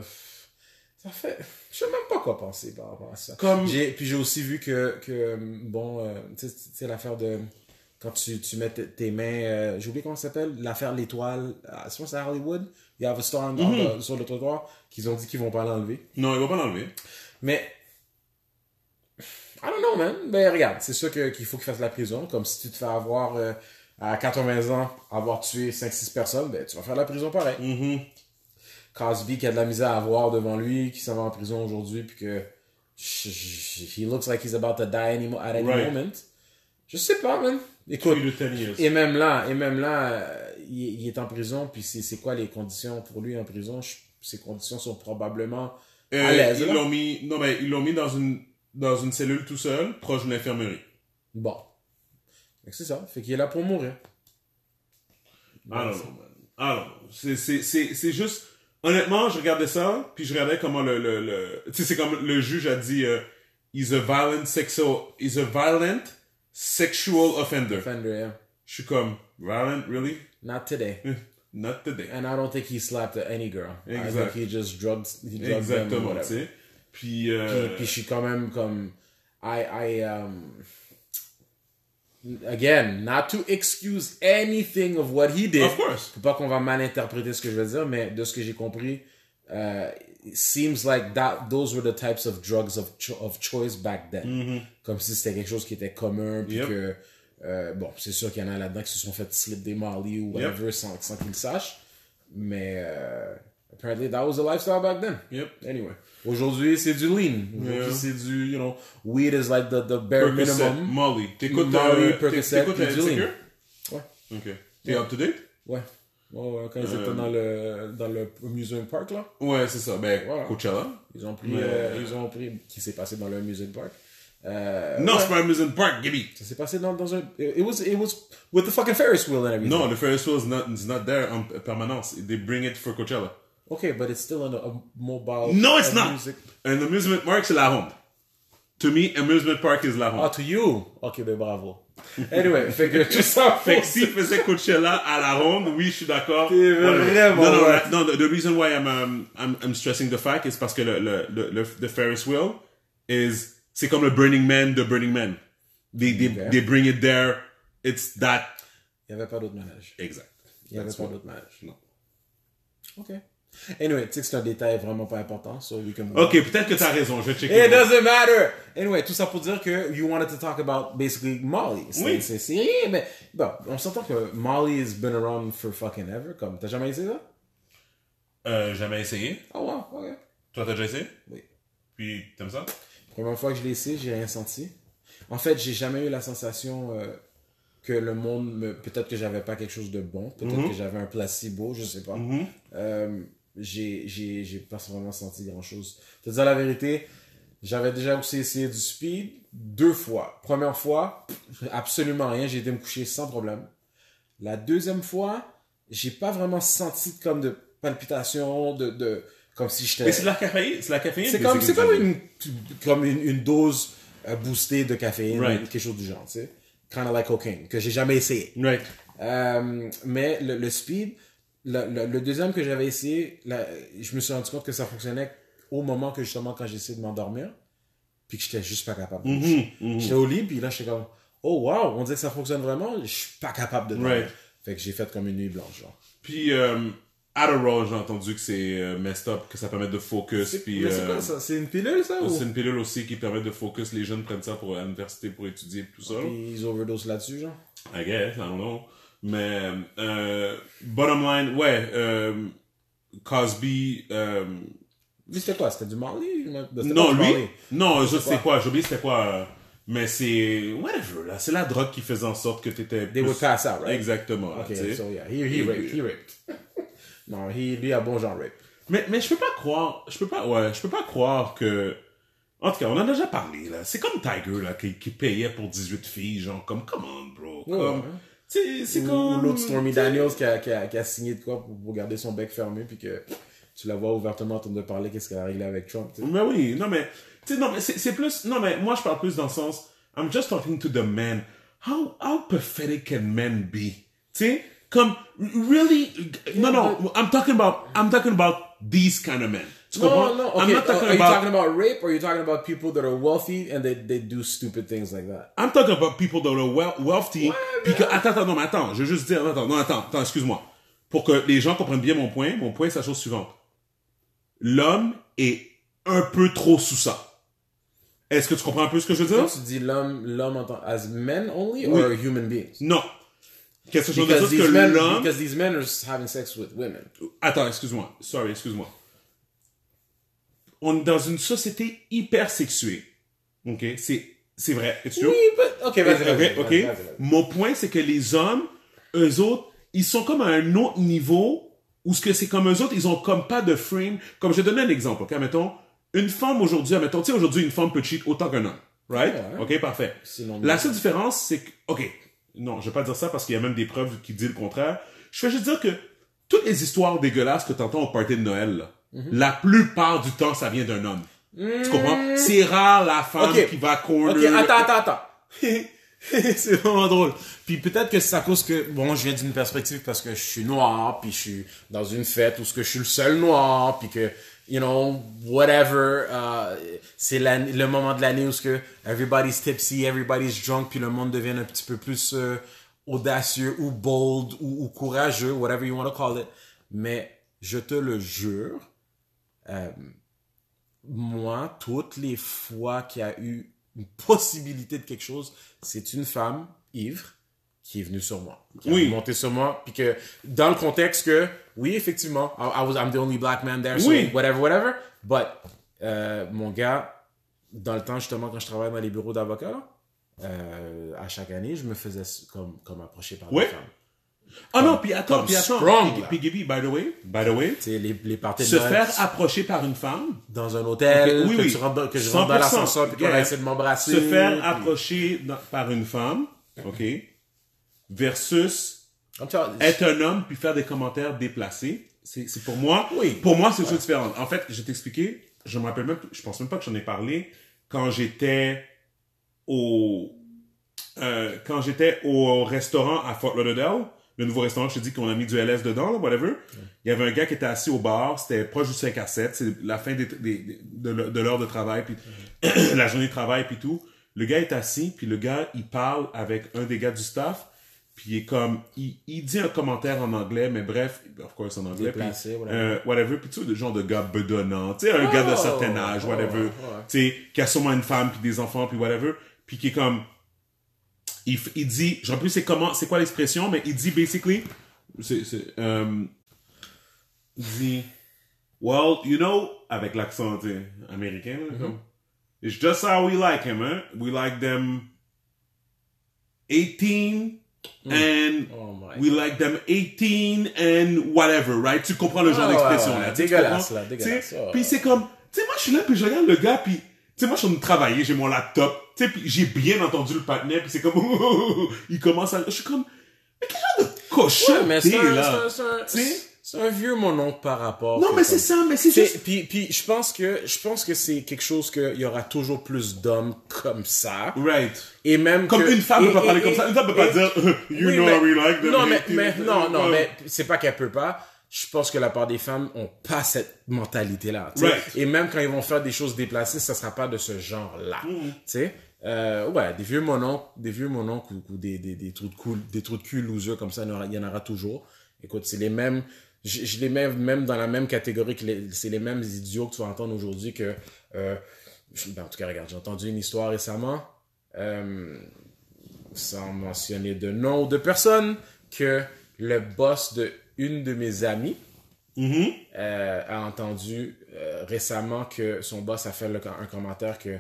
ça fait... Je sais même pas quoi penser par rapport à ça. Comme... J'ai, puis j'ai aussi vu que... que bon, euh, tu sais, l'affaire de... Quand tu, tu mets t- tes mains... Euh, j'ai oublié comment ça s'appelle. L'affaire de l'étoile. Euh, je pense à Hollywood. Il y a un storm mm-hmm. sur le trottoir qu'ils ont dit qu'ils vont pas l'enlever. Non, ils vont pas l'enlever. Mais... I don't know, man. Ben, regarde, c'est sûr que, qu'il faut qu'il fasse la prison. Comme si tu te fais avoir, euh, à quatre-vingts ans, avoir tué cinq six personnes, ben, tu vas faire la prison pareil. Mm-hmm. Cosby, qui a de la misère à avoir devant lui, qui s'en va en prison aujourd'hui, puis que... He looks like he's about to die animo- at any right. moment. Je sais pas, man. Écoute, et même là, et même là, il, il est en prison, puis c'est, c'est quoi les conditions pour lui en prison? Je, ces conditions sont probablement euh, à l'aise. Ils là. l'ont mis... Non, mais ils l'ont mis dans une... Dans une cellule tout seul, proche d'une infirmerie. Bon. C'est ça. Fait qu'il est là pour mourir. Ah non, non. Ah non. C'est, c'est, c'est, c'est juste... Honnêtement, je regardais ça, puis je regardais comment le... le, le... Tu sais, c'est comme le juge a dit... Euh, he's a violent sexual... He's a violent sexual offender. Offender, yeah. Je suis comme... Violent, really? Not today. Not today. And I don't think he slapped any girl. Exact. I think he just drugged... He drugged Exactement, tu sais. Puis, euh... puis, puis je suis quand même comme... I, I, um... Again, not to excuse anything of what he did. Of course. Faut pas qu'on va mal interpréter ce que je veux dire, mais de ce que j'ai compris, uh, it seems like that, those were the types of drugs of, cho- of choice back then. Mm-hmm. Comme si c'était quelque chose qui était commun, puis yep. que... Euh, bon, c'est sûr qu'il y en a là-dedans qui se sont fait slip des Marley ou whatever yep. sans, sans qu'ils le sachent, mais... Euh... Apparently, that was the lifestyle back then. Yep. Anyway. Aujourd'hui, c'est du lean. Aujourd'hui, yeah. c'est du, you know, weed is like the, the bare Percocet, minimum. Molly. T'écoutes Molly, euh, Percocet, t'écoutes du lean. Ouais. OK. T'es ouais. up to date? Ouais. Oh, quand ils étaient dans le, dans le Museum Park, là. Ouais, c'est ça. Ben, voilà. Coachella. Ils ont pris, ouais. euh, ils ont pris ce qui s'est passé dans le Museum Park. Euh, non, ouais. c'est pas un Museum Park, Gibby. Ça s'est passé dans, dans un... It was, it was with the fucking Ferris wheel and everything. No, the Ferris wheel is not, is not there en permanence. They bring it for Coachella. Okay, but it's still on a, a mobile. No, it's not. Music. An amusement park, c'est la ronde. To me, amusement park is la ronde. Ah, to you? Okay, ben bravo. Anyway, fait que tout ça. Fait que s'il faisait Coachella à la ronde, oui, je suis d'accord. C'est vraiment. Non, non, right. no, no. The reason why I'm, um, I'm, I'm stressing the fact is parce que le, le, le, le the Ferris wheel is, c'est comme le Burning Man de Burning Man. They, they, okay. they bring it there. It's that. Il n'y avait pas d'autre manège. Exact. Il n'y avait pas d'autre manège. Non. Okay. Anyway, tu sais que c'est un détail vraiment pas important. So we can ok, peut-être que t'as raison, je vais checker. It doesn't matter! Anyway, tout ça pour dire que you wanted to talk about basically Molly. C'est, oui. C'est, c'est rien, mais bon, on s'entend que Molly has been around for fucking ever. Comme, t'as jamais essayé ça? Euh, jamais essayé. Ah oh, wow, ok. Toi, t'as déjà essayé? Oui. Puis, t'aimes ça? La première fois que je l'ai essayé, j'ai rien senti. En fait, j'ai jamais eu la sensation euh, que le monde me... Peut-être que j'avais pas quelque chose de bon. Peut-être mm-hmm. que j'avais un placebo, je sais pas. Mm-hmm. Euh... J'ai, j'ai, j'ai pas vraiment senti grand chose. Je te dis la vérité, j'avais déjà aussi essayé du speed deux fois. Première fois, absolument rien, j'ai été me coucher sans problème. La deuxième fois, j'ai pas vraiment senti comme de palpitations, de, de, comme si j'étais... Mais c'est de la caféine. C'est, la caféine, c'est comme, c'est c'est comme, une, comme une, une dose boostée de caféine, right. Quelque chose du genre, tu sais. Kind of like cocaine, que j'ai jamais essayé. Right. Euh, mais le, le speed, le, le, le deuxième que j'avais essayé, la, je me suis rendu compte que ça fonctionnait au moment que justement quand j'essayais de m'endormir, puis que j'étais juste pas capable. Mm-hmm, mm-hmm. J'étais au lit, puis là j'étais comme, oh wow, on dirait que ça fonctionne vraiment, je suis pas capable de dormir. Right. Fait que j'ai fait comme une nuit blanche, genre. Puis, euh, Adderall, j'ai entendu que c'est messed up, que ça permet de focus. C'est, puis, mais c'est quoi ça? C'est une pilule, ça? C'est ou... une pilule aussi qui permet de focus. Les jeunes prennent ça pour à l'université, pour étudier, tout ça. Puis ils overdosent là-dessus, genre? I guess, I don't know. Mais, euh, bottom line, ouais, euh, Cosby, euh... Lui, c'était quoi? C'était du Marley? C'était non, lui? Marley. Non, je sais quoi. quoi. J'ai oublié c'était quoi... Mais c'est... Whatever, là. C'est la drogue qui faisait en sorte que t'étais... They plus... would pass out, right? Exactement. Okay, t'sais. So yeah. He, he raped. He raped. Non, he, lui a bon genre rape. Mais, mais je peux pas croire... Je peux pas... Ouais, je peux pas croire que... En tout cas, on en a déjà parlé, là. C'est comme Tiger, là, qui, qui payait pour dix-huit filles, genre, comme... Come on, bro. Comme... Ouais, ouais. T'sais, c'est ou, comme... Ou l'autre Stormy t'sais... Daniels qui a, qui, a, qui a signé de quoi pour garder son bec fermé, puis que tu la vois ouvertement en train de parler qu'est-ce qu'elle a réglé avec Trump, t'sais. Mais oui, non, mais... T'sais, non, mais c'est, c'est plus... Non, mais moi, je parle plus dans le sens... I'm just talking to the man. How, how pathetic can men be? T'sais? Comme, really... No, no, I'm talking about... I'm talking about these kind of men. Tu no, comprends? No, okay. I'm not talking uh, are about... Are you talking about rape or are you talking about people that are wealthy and they, they do stupid things like that? I'm talking about people that are well, wealthy... Ouais, mais... Puis que... Attends, attends, non, mais attends. Je veux juste dire... Attends, non, attends, attends, excuse-moi. Pour que les gens comprennent bien mon point, mon point, c'est la chose suivante. L'homme est un peu trop sous ça. Est-ce que tu comprends un peu ce que je veux dire? Tu dis l'homme, l'homme en tant as men only or oui. Human beings? Non. Qu'est-ce que je veux dire que men, l'homme... Because these men are having sex with women. Attends, excuse-moi. Sorry, excuse-moi. On est dans une société hyper sexuée. OK? C'est, c'est vrai. It's true. Oui, but... OK, vas-y, vas-y. Okay, vas-y, okay? Vas-y, vas-y. Mon point, c'est que les hommes, eux autres, ils sont comme à un autre niveau où ce que c'est comme eux autres, ils ont comme pas de frame. Comme je vais donner un exemple, OK? Mettons... Une femme aujourd'hui, admettons, tu sais, aujourd'hui, une femme peut cheat autant qu'un homme. Right? Ouais. OK, parfait. Sinon, la seule différence, c'est que... OK, non, je vais pas dire ça parce qu'il y a même des preuves qui disent le contraire. Je vais juste dire que toutes les histoires dégueulasses que t'entends au party de Noël, là, mm-hmm. la plupart du temps, ça vient d'un homme. Mm-hmm. Tu comprends? C'est rare la femme okay. qui va corner... OK, attends, attends, attends. C'est vraiment drôle. Puis peut-être que c'est à cause que... Bon, je viens d'une perspective parce que je suis noir, puis je suis dans une fête où ce que je suis le seul noir, puis que... You know, whatever, uh, c'est la, le moment de l'année où ce que everybody's tipsy, everybody's drunk, puis le monde devient un petit peu plus euh, audacieux ou bold ou, ou courageux, whatever you want to call it. Mais je te le jure, euh, moi, toutes les fois qu'il y a eu une possibilité de quelque chose, c'est une femme ivre qui est venue sur moi, qui oui. est montée sur moi, puis que dans le contexte que oui, effectivement. I, I was, I'm the only black man there, so oui. whatever, whatever. But, euh, mon gars, dans le temps, justement, quand je travaillais dans les bureaux d'avocats, là, euh, à chaque année, je me faisais comme, comme approcher par oui. des femmes. Ah oh non, puis attends, puis attends. Puis Gibby, by the way, by the way. C'est les, les parties de se faire approcher par une femme. Dans un hôtel. Okay. Oui, que, oui. Tu rentres, que je rentre dans l'ascenseur, puis qu'on yeah. essaie de m'embrasser. Se faire puis... approcher dans, par une femme, OK, versus... Être un homme puis faire des commentaires déplacés, c'est, c'est pour moi. Oui. Pour moi, c'est une chose ouais. différente. En fait, je vais t'expliquer. Je me rappelle même, je pense même pas que j'en ai parlé quand j'étais au euh, quand j'étais au restaurant à Fort Lauderdale, le nouveau restaurant. Je te dis qu'on a mis du L S dedans, là, whatever. Ouais. Il y avait un gars qui était assis au bar. C'était proche du cinq à sept. C'est la fin des, des, de, de l'heure de travail puis ouais. la journée de travail puis tout. Le gars est assis puis le gars il parle avec un des gars du staff. Puis il est comme, il, il dit un commentaire en anglais, mais bref, of course en anglais, déplacé, puis, euh, whatever, puis tu sais, le genre de gars bedonnant, tu sais, un oh, gars d'un certain âge, whatever, oh, oh. tu sais, qui a sûrement une femme, puis des enfants, puis whatever, puis qui est comme, il, il dit, je ne sais plus c'est comment, c'est quoi l'expression, mais il dit basically, c'est, c'est, euh, il dit, well, you know, avec l'accent américain, là, mm-hmm. comme, it's just how we like him, hein, we like them eighteen, and oh we like them eighteen and whatever, right? Tu comprends le genre oh, d'expression, ouais, ouais, là. Dégueulasse, là, dégueulasse. Oh. Puis c'est comme, tu sais, moi, je suis là, puis je regarde le gars, puis, tu sais, moi, je suis en train de travailler, j'ai mon laptop, tu sais, puis j'ai bien entendu le patinet, puis c'est comme, il commence à... Je suis comme, mais quel genre de cochon. Ouais, mais ça, là. Ça, ça, c'est un vieux monon par rapport. Non, mais c'est ça, mais c'est juste... Puis, puis je pense que, je pense que c'est quelque chose qu'il y aura toujours plus d'hommes comme ça. Right. Et même comme que... une femme et, peut pas et, parler et, comme et, ça. Une femme et, peut pas et, dire, you oui, know mais, we like them. Non, mais, mais non, non, mais c'est pas qu'elle peut pas. Je pense que la part des femmes ont pas cette mentalité-là. Right. Et même quand ils vont faire des choses déplacées, ça sera pas de ce genre-là. Mm. Tu sais? Euh, ouais, des vieux mononcles, des vieux mononcles ou des, des, des trous de cul, des trous de cul losers comme ça, il y en aura toujours. Écoute, c'est les mêmes, je, je les mets même dans la même catégorie que les, c'est les mêmes idiots que tu vas entendre aujourd'hui que, euh, je, ben en tout cas, regarde, j'ai entendu une histoire récemment, euh, sans mentionner de nom ou de personne, que le boss de une de mes amies, mm-hmm. euh, a entendu euh, récemment que son boss a fait le, un commentaire que,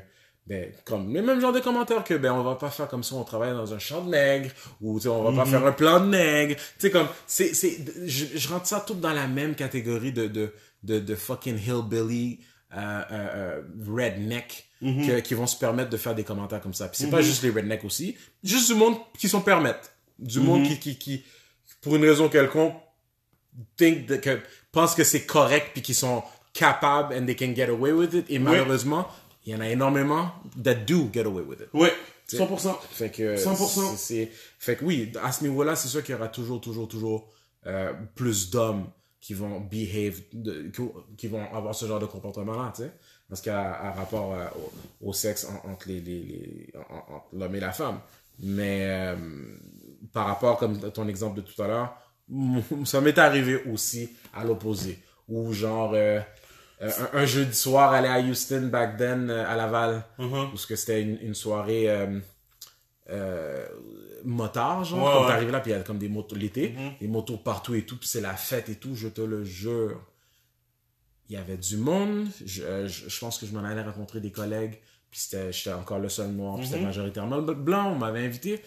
ben, comme, le même genre de commentaire que, ben, on va pas faire comme ça, on travaille dans un champ de nègres, ou, tu sais, on va mm-hmm. pas faire un plan de nègres, tu sais, comme, c'est, c'est, je, je rentre ça tout dans la même catégorie de, de, de, de fucking hillbilly, euh, euh, redneck, mm-hmm. que, qui vont se permettre de faire des commentaires comme ça. Puis c'est mm-hmm. pas juste les rednecks aussi, juste du monde qui s'en permettent. Du mm-hmm. monde qui, qui, qui, pour une raison quelconque, think that, que, pense que c'est correct puis qui sont capables and they can get away with it, et oui. malheureusement, il y en a énormément that do get away with it. Oui, cent pour cent. Fait que cent pour cent. C'est, c'est... Fait que oui, à ce niveau-là, c'est sûr qu'il y aura toujours, toujours, toujours euh, plus d'hommes qui vont behave, de, qui, qui vont avoir ce genre de comportement-là, tu sais. Parce qu'il y a rapport euh, au, au sexe en, entre, les, les, les, en, entre l'homme et la femme. Mais euh, par rapport, comme ton exemple de tout à l'heure, ça m'est arrivé aussi à l'opposé. Ou genre... Euh, Euh, un, un jeudi soir, aller à Houston, back then, euh, à Laval, mm-hmm. parce que c'était une, une soirée euh, euh, motard, genre, ouais, comme ouais. t'arrives là, puis il y a comme des motos l'été, mm-hmm. des motos partout et tout, puis c'est la fête et tout, je te le jure. Il y avait du monde, je, je, je pense que je m'en allais rencontrer des collègues, puis c'était, j'étais encore le seul noir, puis mm-hmm. c'était majoritairement blanc, on m'avait invité.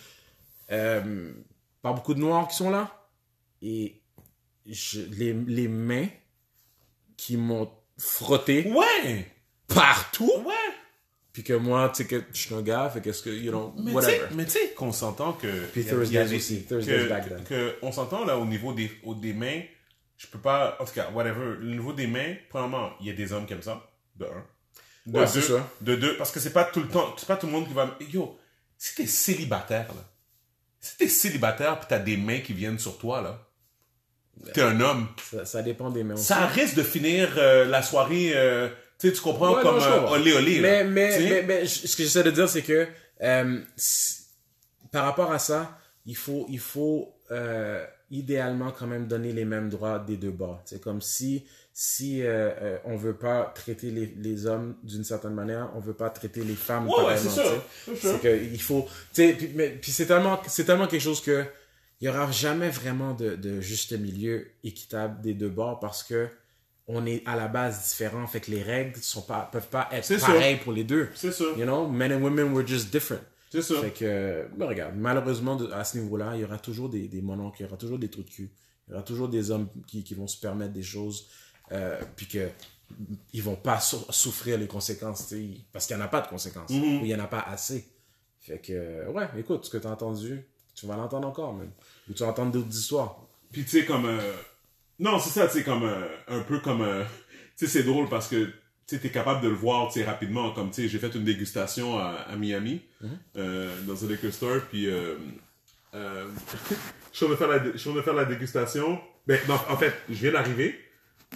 Euh, pas beaucoup de noirs qui sont là, et je, les, les mains qui m'ont frotté ouais partout ouais puis que moi tu sais que je suis un gars fait qu'est-ce que you know mais whatever mais tu sais qu'on s'entend que puis Thursdays aussi Thursdays back then que on s'entend là au niveau des au, des mains je peux pas en tout cas whatever le niveau des mains premièrement il y a des hommes comme ça de un de ouais, deux c'est ça. de deux parce que c'est pas tout le temps c'est pas tout le monde qui va yo si t'es célibataire là si t'es célibataire puis t'as des mains qui viennent sur toi là t'es un homme. Ça, ça dépend des mains. Ça risque de finir euh, la soirée, euh, tu sais, tu comprends, ouais, comme euh, olé olé. Mais, mais, mais, mais ce que j'essaie de dire, c'est que euh, par rapport à ça, il faut, il faut euh, idéalement quand même donner les mêmes droits des deux bords. C'est comme si, si euh, euh, on veut pas traiter les, les hommes d'une certaine manière, on veut pas traiter les femmes. Ouais, pareillement, ouais, c'est sûr. C'est, sûr. C'est que il faut, tu sais, puis, puis c'est tellement, c'est tellement quelque chose que il n'y aura jamais vraiment de, de juste milieu équitable des deux bords parce que on est à la base différents. Fait que les règles sont pas, peuvent pas être c'est pareilles sûr. Pour les deux. C'est sûr. You know, men and women were just different. C'est sûr. Fait que, ben regarde, malheureusement, à ce niveau-là, il y aura toujours des, des mononcles, il y aura toujours des trous de cul. Il y aura toujours des hommes qui, qui vont se permettre des choses, euh, puis que ils vont pas so- souffrir les conséquences, t'sais, parce qu'il n'y en a pas de conséquences, mm-hmm. ou il n'y en a pas assez. Fait que, ouais, écoute, ce que tu as entendu, tu vas l'entendre encore, même. Ou tu vas entendre d'autres histoires. Puis, tu sais, comme... Euh... Non, c'est ça, tu sais, comme... Euh, un peu comme... Euh... Tu sais, c'est drôle parce que, tu sais, t'es capable de le voir, tu sais, rapidement. Comme, tu sais, j'ai fait une dégustation à, à Miami, mm-hmm. euh, dans un liquor store, puis... Euh, euh... je suis en train de faire la dégustation. Ben, non, en fait, je viens d'arriver.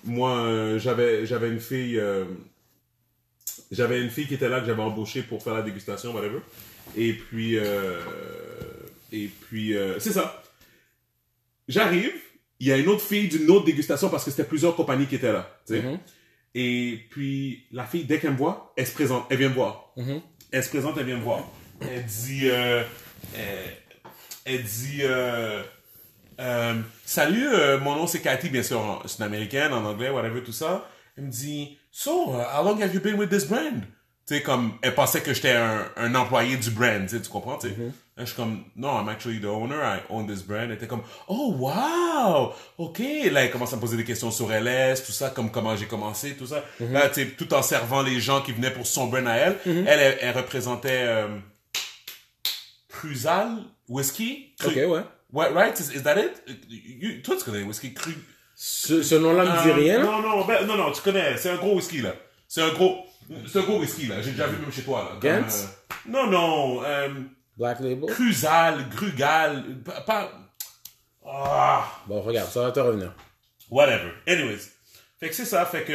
Moi, euh, j'avais, j'avais une fille... Euh... J'avais une fille qui était là, que j'avais embauchée pour faire la dégustation, whatever. Et puis... Euh... Et puis, euh, c'est ça. J'arrive, il y a une autre fille d'une autre dégustation parce que c'était plusieurs compagnies qui étaient là. Mm-hmm. Et puis, la fille, dès qu'elle me voit, elle se présente, elle vient me voir. Mm-hmm. Elle se présente, elle vient me voir. Elle dit, euh, elle, elle dit, euh, euh, salut, euh, mon nom c'est Cathy, bien sûr, c'est une américaine, en anglais, whatever, tout ça. Elle me dit, so, uh, how long have you been with this brand? Tu sais, comme, elle pensait que j'étais un, un employé du brand, tu comprends, tu sais. Mm-hmm. Je suis comme, non, I'm actually the owner, I own this brand. Elle était comme, oh, wow, OK. Là, elle commence à me poser des questions sur L S, tout ça, comme comment j'ai commencé, tout ça. Mm-hmm. Là, tu sais, tout en servant les gens qui venaient pour son brand à elle. Mm-hmm. Elle, elle, elle représentait euh, Cruzal Whiskey. Cru- OK, ouais. Right? Is, is that it? You, toi, tu connais un whisky cru. Ce, ce nom-là me dit rien? Non, non, ben, non, non, tu connais. C'est un gros whisky, là. C'est un gros, c'est un gros whisky, là. J'ai déjà vu même chez toi, là. Comme, euh, non, non. Euh, Black Label? Cruzal, Grugal, pas... Pa, ah. Bon, regarde, ça va te revenir. Whatever. Anyways. Fait que c'est ça. Fait que...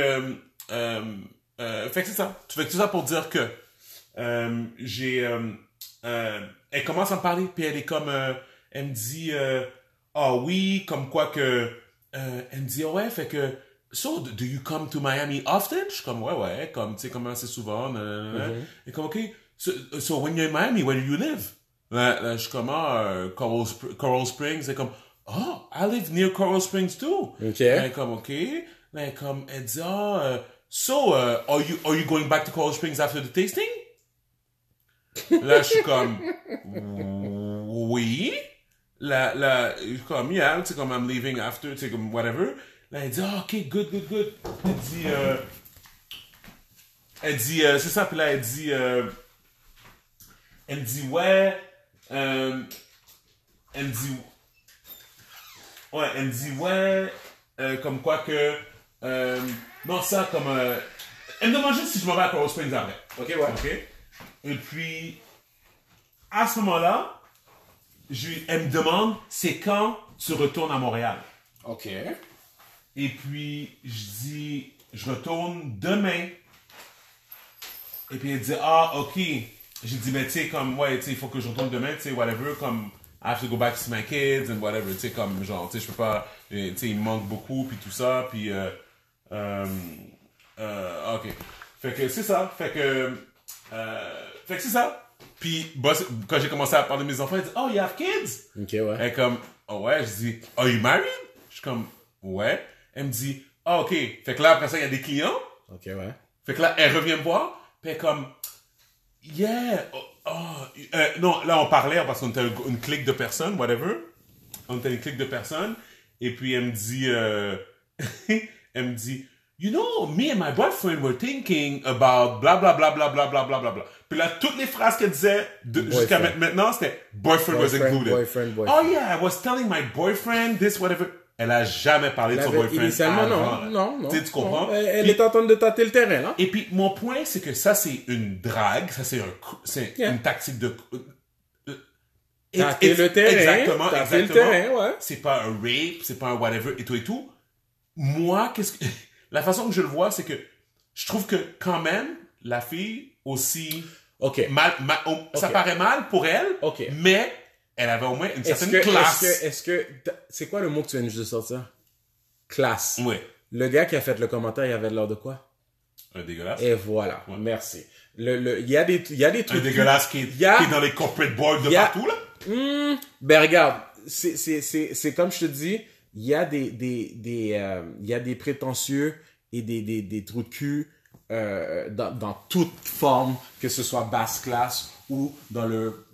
Euh, euh, fait que c'est ça. Tu fais tout ça pour dire que... Euh, j'ai... Euh, euh, elle commence à me parler, puis elle est comme... Euh, elle me dit... Ah euh, oh, oui, comme quoi que... Euh, elle me dit, oh ouais, fait que... So, do you come to Miami often? Je suis comme, ouais, ouais, comme, tu sais, comme assez souvent. Mm-hmm. Et comme, OK, so, so when you're in Miami, where do you live? Là, là je suis comme, ah, Coral, Sp- Coral Springs. Et comme, oh, I live near Coral Springs too. OK. Et comme, OK. Et comme, elle dit, ah, oh, uh, so, uh, are, you, are you going back to Coral Springs after the tasting? Là, je suis comme, oui. Là, là, comme, yeah, tu sais, comme, I'm leaving after, tu sais, comme, whatever. Là, elle dit, ah, oh, OK, good, good, good. Elle dit, euh, elle dit, euh, c'est ça, puis là, elle dit, euh, elle dit, ouais, euh, elle dit, ouais, elle dit, ouais, euh, comme quoi que, euh, non, ça, comme, euh, elle me demande juste si je m'en vais à Coral Springs après. OK, ouais. OK. Et puis, à ce moment-là, je, elle me demande, c'est quand tu retournes à Montréal. OK. Et puis, je dis, je retourne demain. Et puis, elle dit, ah, OK. J'ai dit, mais tu sais, comme, ouais, tu sais, il faut que je retourne demain, tu sais, whatever, comme, I have to go back to see my kids and whatever, tu sais, comme, genre, tu sais, je peux pas, tu sais, il me manque beaucoup, puis tout ça, puis, euh, euh, euh, OK. Fait que c'est ça, fait que, euh, fait que c'est ça. Puis, bah, quand j'ai commencé à parler de mes enfants, elle dit, oh, you have kids? OK, ouais. Elle comme, oh, ouais, je dis, are you married? Je suis comme, ouais. Elle me dit, ah, OK. Fait que là, après ça, il y a des clients. OK, ouais. Fait que là, elle revient me voir. Puis elle est comme, yeah. Oh, oh. Euh, non, là, on parlait parce qu'on était une clique de personnes, whatever. On était une clique de personnes. Et puis, elle me dit, euh, elle me dit, you know, me and my boyfriend were thinking about blah, blah, blah, blah, blah, blah, blah, blah, blah. Puis là, toutes les phrases qu'elle disait de, jusqu'à maintenant, c'était boyfriend, boyfriend was included. Boyfriend, boyfriend. Oh, yeah, I was telling my boyfriend this, whatever. Elle a jamais parlé de son boyfriend. Initialement, non, non, non. Tu comprends? Non. Elle, elle puis, est en train de tâter le terrain, là. Et puis, mon point, c'est que ça, c'est une drague. Ça, c'est, un, c'est yeah. une tactique de... Euh, tâter le terrain. Exactement, exactement. le terrain, ouais. C'est pas un rape, c'est pas un whatever, et tout, et tout. Moi, qu'est-ce que... La façon que je le vois, c'est que je trouve que, quand même, la fille, aussi... OK. Mal, mal, oh, okay. Ça paraît mal pour elle, okay. mais... Elle avait au moins une certaine est-ce que, classe. Est-ce que, est-ce que, c'est quoi le mot que tu viens juste de sortir? Classe. Oui. Le gars qui a fait le commentaire, il avait l'air de quoi? Un dégueulasse. Et voilà. Ouais. Merci. Le, le, il y a des, il y a des trucs. Un dégueulasse qui, qui est dans les corporate boards de a, partout, là? Hmm, ben, regarde. C'est, c'est, c'est, c'est comme je te dis, il y a des, des, des, euh, il y a des prétentieux et des, des, des trous de cul, euh, dans, dans toute forme, que ce soit basse classe ou dans le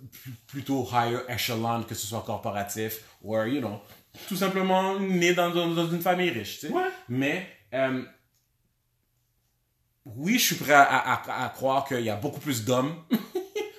plutôt higher echelon, que ce soit corporatif, ou, you know, tout simplement né dans, dans, dans une famille riche, tu sais. Ouais. Mais, euh, oui, je suis prêt à, à, à croire qu'il y a beaucoup plus d'hommes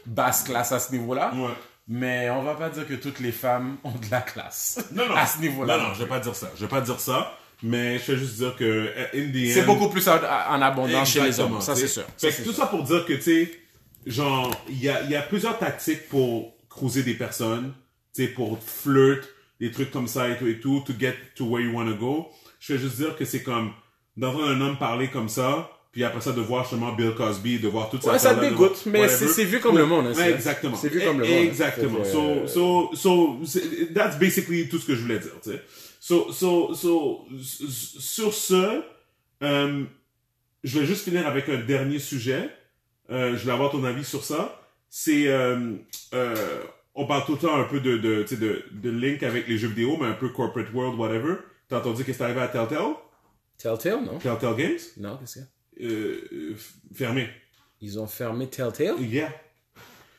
basse classe à ce niveau-là, ouais. mais on va pas dire que toutes les femmes ont de la classe non, non. à ce niveau-là. Non, non, je vais pas dire ça. Je vais pas dire ça, mais je vais juste dire que, in the end, c'est beaucoup plus en, en abondance chez les hommes, ça, c'est sûr. Ça, c'est tout sûr. Ça pour dire que, tu sais, genre, il y a, y a plusieurs tactiques pour cruiser des personnes, tu sais, pour flirt, des trucs comme ça et tout et tout, to get to where you want to go. Je veux juste dire que c'est comme, d'entendre un homme parler comme ça, puis après ça, de voir justement Bill Cosby, de voir toute sa... Ouais, ça te dégoûte, mais c'est, c'est vu comme le monde. Hein, c'est, ouais, exactement. C'est vu comme le monde. Exactement. Hein. So, so, so, that's basically tout ce que je voulais dire, tu sais. So, so, so, sur ce, euh, je vais juste finir avec un dernier sujet. Euh, je voulais avoir ton avis sur ça. C'est, euh, euh, on parle tout le temps un peu de, de, tu sais, de, de link avec les jeux vidéo, mais un peu corporate world, whatever. T'as entendu qu'est-ce qui est arrivé à Telltale? Telltale, non? Telltale Games? Non, qu'est-ce qu'il y a? Euh, fermé. Ils ont fermé Telltale? Yeah.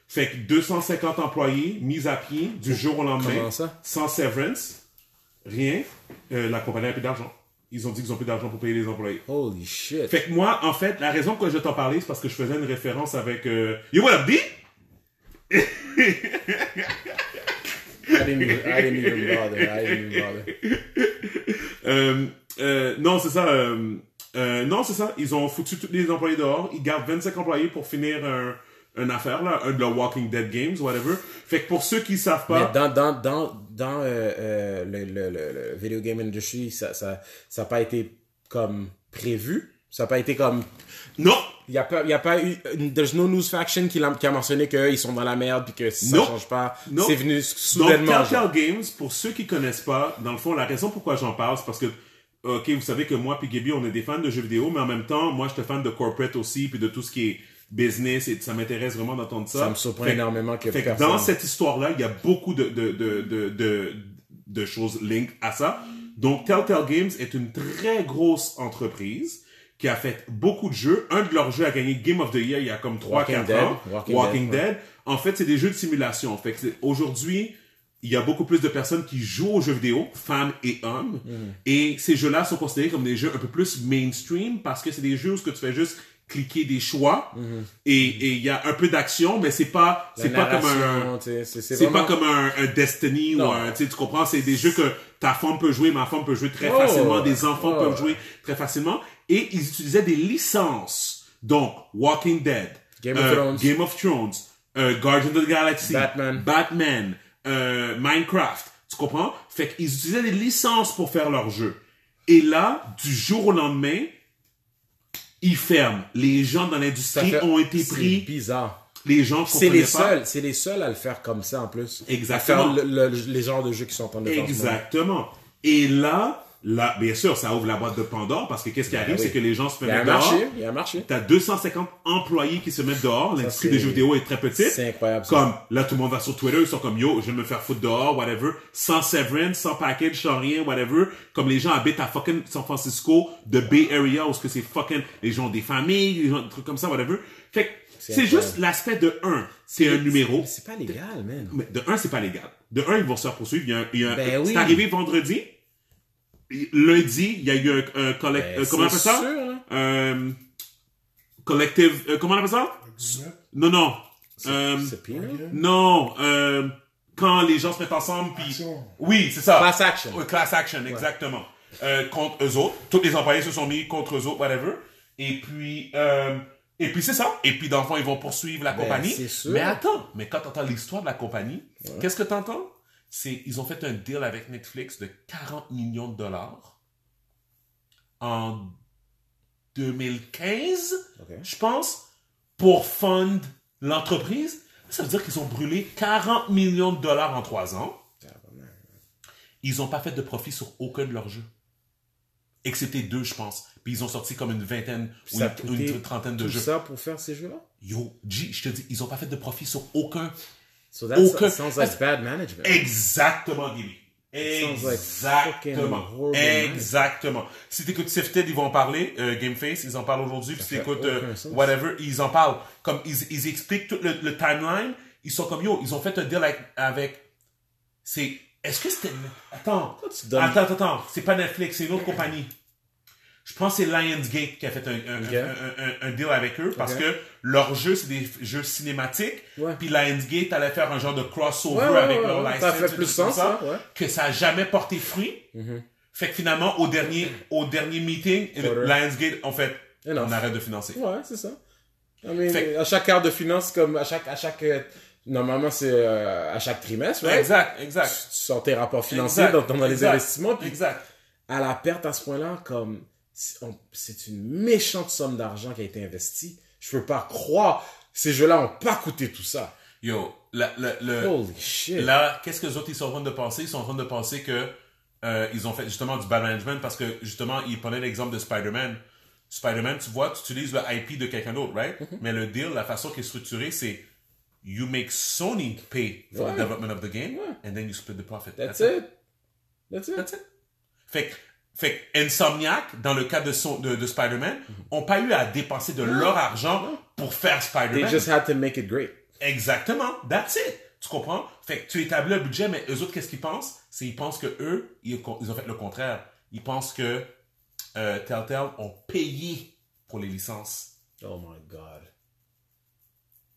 Fait que deux cent cinquante employés mis à pied du oh, jour au lendemain. Comment ça? Sans severance. Rien. Euh, la compagnie n'a plus d'argent. Ils ont dit qu'ils n'ont plus d'argent pour payer les employés. Holy shit. Fait que moi, en fait, la raison pour laquelle je t'en parlais, c'est parce que je faisais une référence avec... Euh... Yo, what up, D? didn't even, I didn't even bother. I didn't even bother. Euh, euh, non, c'est ça. Euh, euh, non, c'est ça. Ils ont foutu tous les employés dehors. Ils gardent vingt-cinq employés pour finir un, une affaire, là, un de la Walking Dead Games, whatever. Fait que pour ceux qui savent pas... Mais dans, dans, dans, dans euh, euh, le, le, le, le video game industry, ça n'a ça, ça pas été comme prévu. Ça n'a pas été comme... Non! Il n'y a, a pas eu... There's no news faction qui, l'a, qui a mentionné qu'ils sont dans la merde et que si ça ne change pas, non. C'est venu soudainement. Donc, Telltale Games, pour ceux qui ne connaissent pas, dans le fond, la raison pourquoi j'en parle, c'est parce que, OK, vous savez que moi et Gaby, on est des fans de jeux vidéo, mais en même temps, moi, j'étais fan de corporate aussi puis de tout ce qui est business et ça m'intéresse vraiment d'entendre ça. Ça me surprend fait, énormément que fait personne... Dans cette histoire-là, il y a beaucoup de, de, de, de, de, de choses linked à ça. Donc, Telltale Games est une très grosse entreprise qui a fait beaucoup de jeux. Un de leurs jeux a gagné Game of the Year il y a comme trois quatre ans. Walking, Walking Dead. Dead. En fait, c'est des jeux de simulation. Fait que c'est, aujourd'hui, il y a beaucoup plus de personnes qui jouent aux jeux vidéo, femmes et hommes. Mm. Et ces jeux-là sont considérés comme des jeux un peu plus mainstream parce que c'est des jeux où ce que tu fais juste cliquer des choix mm-hmm. et et il y a un peu d'action mais c'est pas la c'est pas comme un c'est, c'est, c'est vraiment... pas comme un, un Destiny non. ou un, tu comprends, c'est des jeux que ta femme peut jouer, ma femme peut jouer très oh, facilement, des enfants oh. peuvent jouer très facilement et ils utilisaient des licences donc Walking Dead, Game euh, of Thrones, Game of Thrones, euh, Guardians of the Galaxy, Batman, Batman euh, Minecraft, tu comprends? Fait qu'ils utilisaient des licences pour faire leurs jeux et là du jour au lendemain ils ferment. Les gens dans l'industrie fait, ont été pris. C'est bizarre. Les gens c'est les pas. Seuls. C'est les seuls à le faire comme ça en plus. Exactement. À faire le, le, les genres de jeux qui sont en train de faire. Exactement. Et là, là, bien sûr, ça ouvre la boîte de Pandore parce que qu'est-ce qui ben arrive, oui. c'est que les gens se mettent dehors. Il y a un marché. T'as deux cent cinquante employés qui se mettent dehors. L'industrie des jeux vidéo est très petite. C'est incroyable. Comme ça. Là, tout le monde va sur Twitter, ils sont comme yo, je vais me faire foutre dehors, whatever. Sans severance, sans package, sans rien, whatever. Comme les gens habitent à fucking San Francisco, de Bay Area, où ce que c'est fucking les gens ont des familles, les gens des trucs comme ça, whatever. Fait que c'est, c'est juste l'aspect de un, c'est, c'est un numéro. C'est, c'est pas légal, man. Mais de un, c'est pas légal. De un, ils vont se faire poursuivre. Il y a, il y a ben un, oui. C'est arrivé vendredi. Lundi, il y a eu un, un collect, ben, euh, comment on appelle ça? Sûr, hein? euh, collective, euh, comment on appelle ça? Non, non. C'est, euh, c'est pire. Non, euh, quand les gens se mettent ensemble, puis oui, c'est ça. Class action. Oui, class action, ouais. Exactement. Euh, contre eux autres, tous les employés se sont mis contre eux autres, whatever. Et puis, euh, et puis c'est ça. Et puis, dans le fond, ils vont poursuivre la ben, compagnie. C'est sûr. Mais attends, mais quand t'entends l'histoire de la compagnie, ouais. Qu'est-ce que t'entends? C'est, ils ont fait un deal avec Netflix de quarante millions de dollars en deux mille quinze, okay. Je pense, pour fund l'entreprise. Ça veut dire qu'ils ont brûlé quarante millions de dollars en trois ans. Ils n'ont pas fait de profit sur aucun de leurs jeux. Excepté deux, je pense. Puis ils ont sorti comme une vingtaine ou une, une trentaine de jeux. Ça pour faire ces jeux-là? Yo, G, je te dis, ils n'ont pas fait de profit sur aucun. So that okay. sounds like bad management. Exactement, Gilly. Exactement. Like Exactement. Si t'écoutes Sifted, ils vont en parler. Euh, Gameface, ils en parlent aujourd'hui. Si t'écoutes euh, whatever, ils en parlent. Comme ils, ils expliquent tout le, le timeline. Ils sont comme yo. Ils ont fait un deal avec. avec c'est. Est-ce que c'était. Attends. Attends, attends, attends. C'est pas Netflix, c'est une autre compagnie. Je pense que c'est Lionsgate qui a fait un, un, okay. un, un, un deal avec eux parce okay. que leurs jeux, c'est des jeux cinématiques. Ouais. Puis Lionsgate allait faire un genre de crossover ouais, ouais, avec ouais, leur ouais, license. Ça fait plus sens, ça. Ouais. Que ça n'a jamais porté fruit. Mm-hmm. Fait que finalement, au dernier, au dernier meeting, Quarter. Lionsgate, en fait, Enough. On arrête de financer. Ouais, c'est ça. I mean, fait, à chaque quart de finance, comme à chaque... À chaque euh, normalement, c'est euh, à chaque trimestre. Ouais. Exact, exact. Tu, tu sors tes rapports financiers, exact, donc on a les investissements. Puis exact. À la perte à ce point-là, comme... C'est une méchante somme d'argent qui a été investie. Je peux pas croire. Ces jeux-là ont pas coûté tout ça. Yo, la, la, le, holy shit. Là, qu'est-ce que les autres ils sont en train de penser? Ils sont en train de penser que euh, ils ont fait justement du bad management parce que justement ils prenaient l'exemple de Spider-Man. Spider-Man, tu vois, tu utilises le I P de quelqu'un d'autre, right? Mm-hmm. Mais le deal, la façon qui est structurée, c'est you make Sony pay for right. the development of the game yeah. and then you split the profit. That's, That's it. it. That's it. That's it. Fait que Fait que Insomniac, dans le cas de, son, de, de Spider-Man, n'ont pas eu à dépenser de non, leur argent non. pour faire Spider-Man. They just had to make it great. Exactement. That's it. Tu comprends? Fait que tu établis un budget, mais eux autres, qu'est-ce qu'ils pensent? C'est qu'ils pensent que eux, ils, ils ont fait le contraire. Ils pensent que euh, Telltale ont payé pour les licences. Oh my God.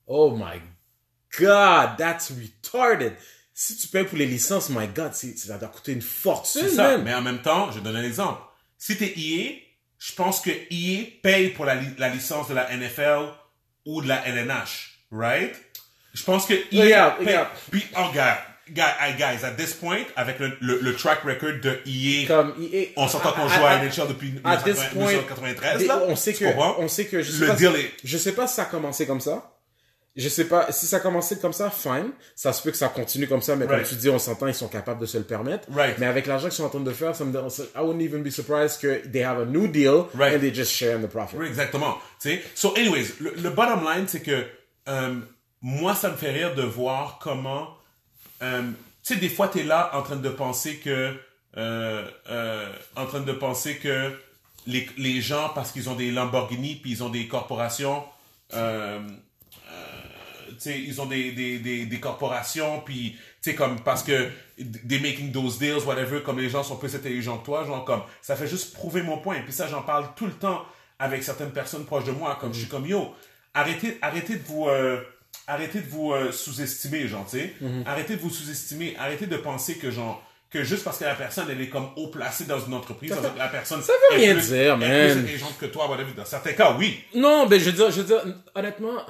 Oh my God. That's retarded. Si tu payes pour les licences, my God, c'est, ça doit coûter une fortune. C'est ça, même. Mais en même temps, je donne un exemple. Si t'es E A, je pense que E A paye pour la, li- la licence de la N F L ou de la L N H, right? Je pense que E A yeah, paye. Yeah. Puis, oh, gars, guys, guys, at this point, avec le, le, le track record de E A, comme E A on s'entend qu'on joue à, à N H L depuis nineteen ninety-three, là. On sait que, on sait que, je sais, le pas deal si, est... je sais pas si ça a commencé comme ça. Je sais pas, si ça a commencé comme ça, fine. Ça se peut que ça continue comme ça, mais right. Comme tu dis, on s'entend, ils sont capables de se le permettre. Right. Mais avec l'argent qu'ils sont en train de faire, ça me donne, I wouldn't even be surprised que they have a new deal right. And they just share in the profit. Oui, exactement. T'sais? So anyways, le, le bottom line, c'est que, euh, moi, ça me fait rire de voir comment, euh, tu sais, des fois, t'es là en train de penser que, euh, euh, en train de penser que les, les gens, parce qu'ils ont des Lamborghini puis ils ont des corporations, euh, T'sais, ils ont des, des, des, des corporations, puis t'sais, comme parce que des making those deals, whatever, comme les gens sont plus intelligents que toi, genre comme ça fait juste prouver mon point. Puis ça, j'en parle tout le temps avec certaines personnes proches de moi, comme mm-hmm. Je suis comme yo, arrêtez, arrêtez de vous, euh, arrêtez de vous euh, sous-estimer, genre, t'sais, mm-hmm. Arrêtez de vous sous-estimer, arrêtez de penser que genre que juste parce que la personne elle est comme haut placée dans une entreprise, ça, la personne ça veut rien plus, dire, man. Est plus intelligente que toi, whatever. Dans certains cas, oui. Non, ben je veux dire, je veux dire, honnêtement.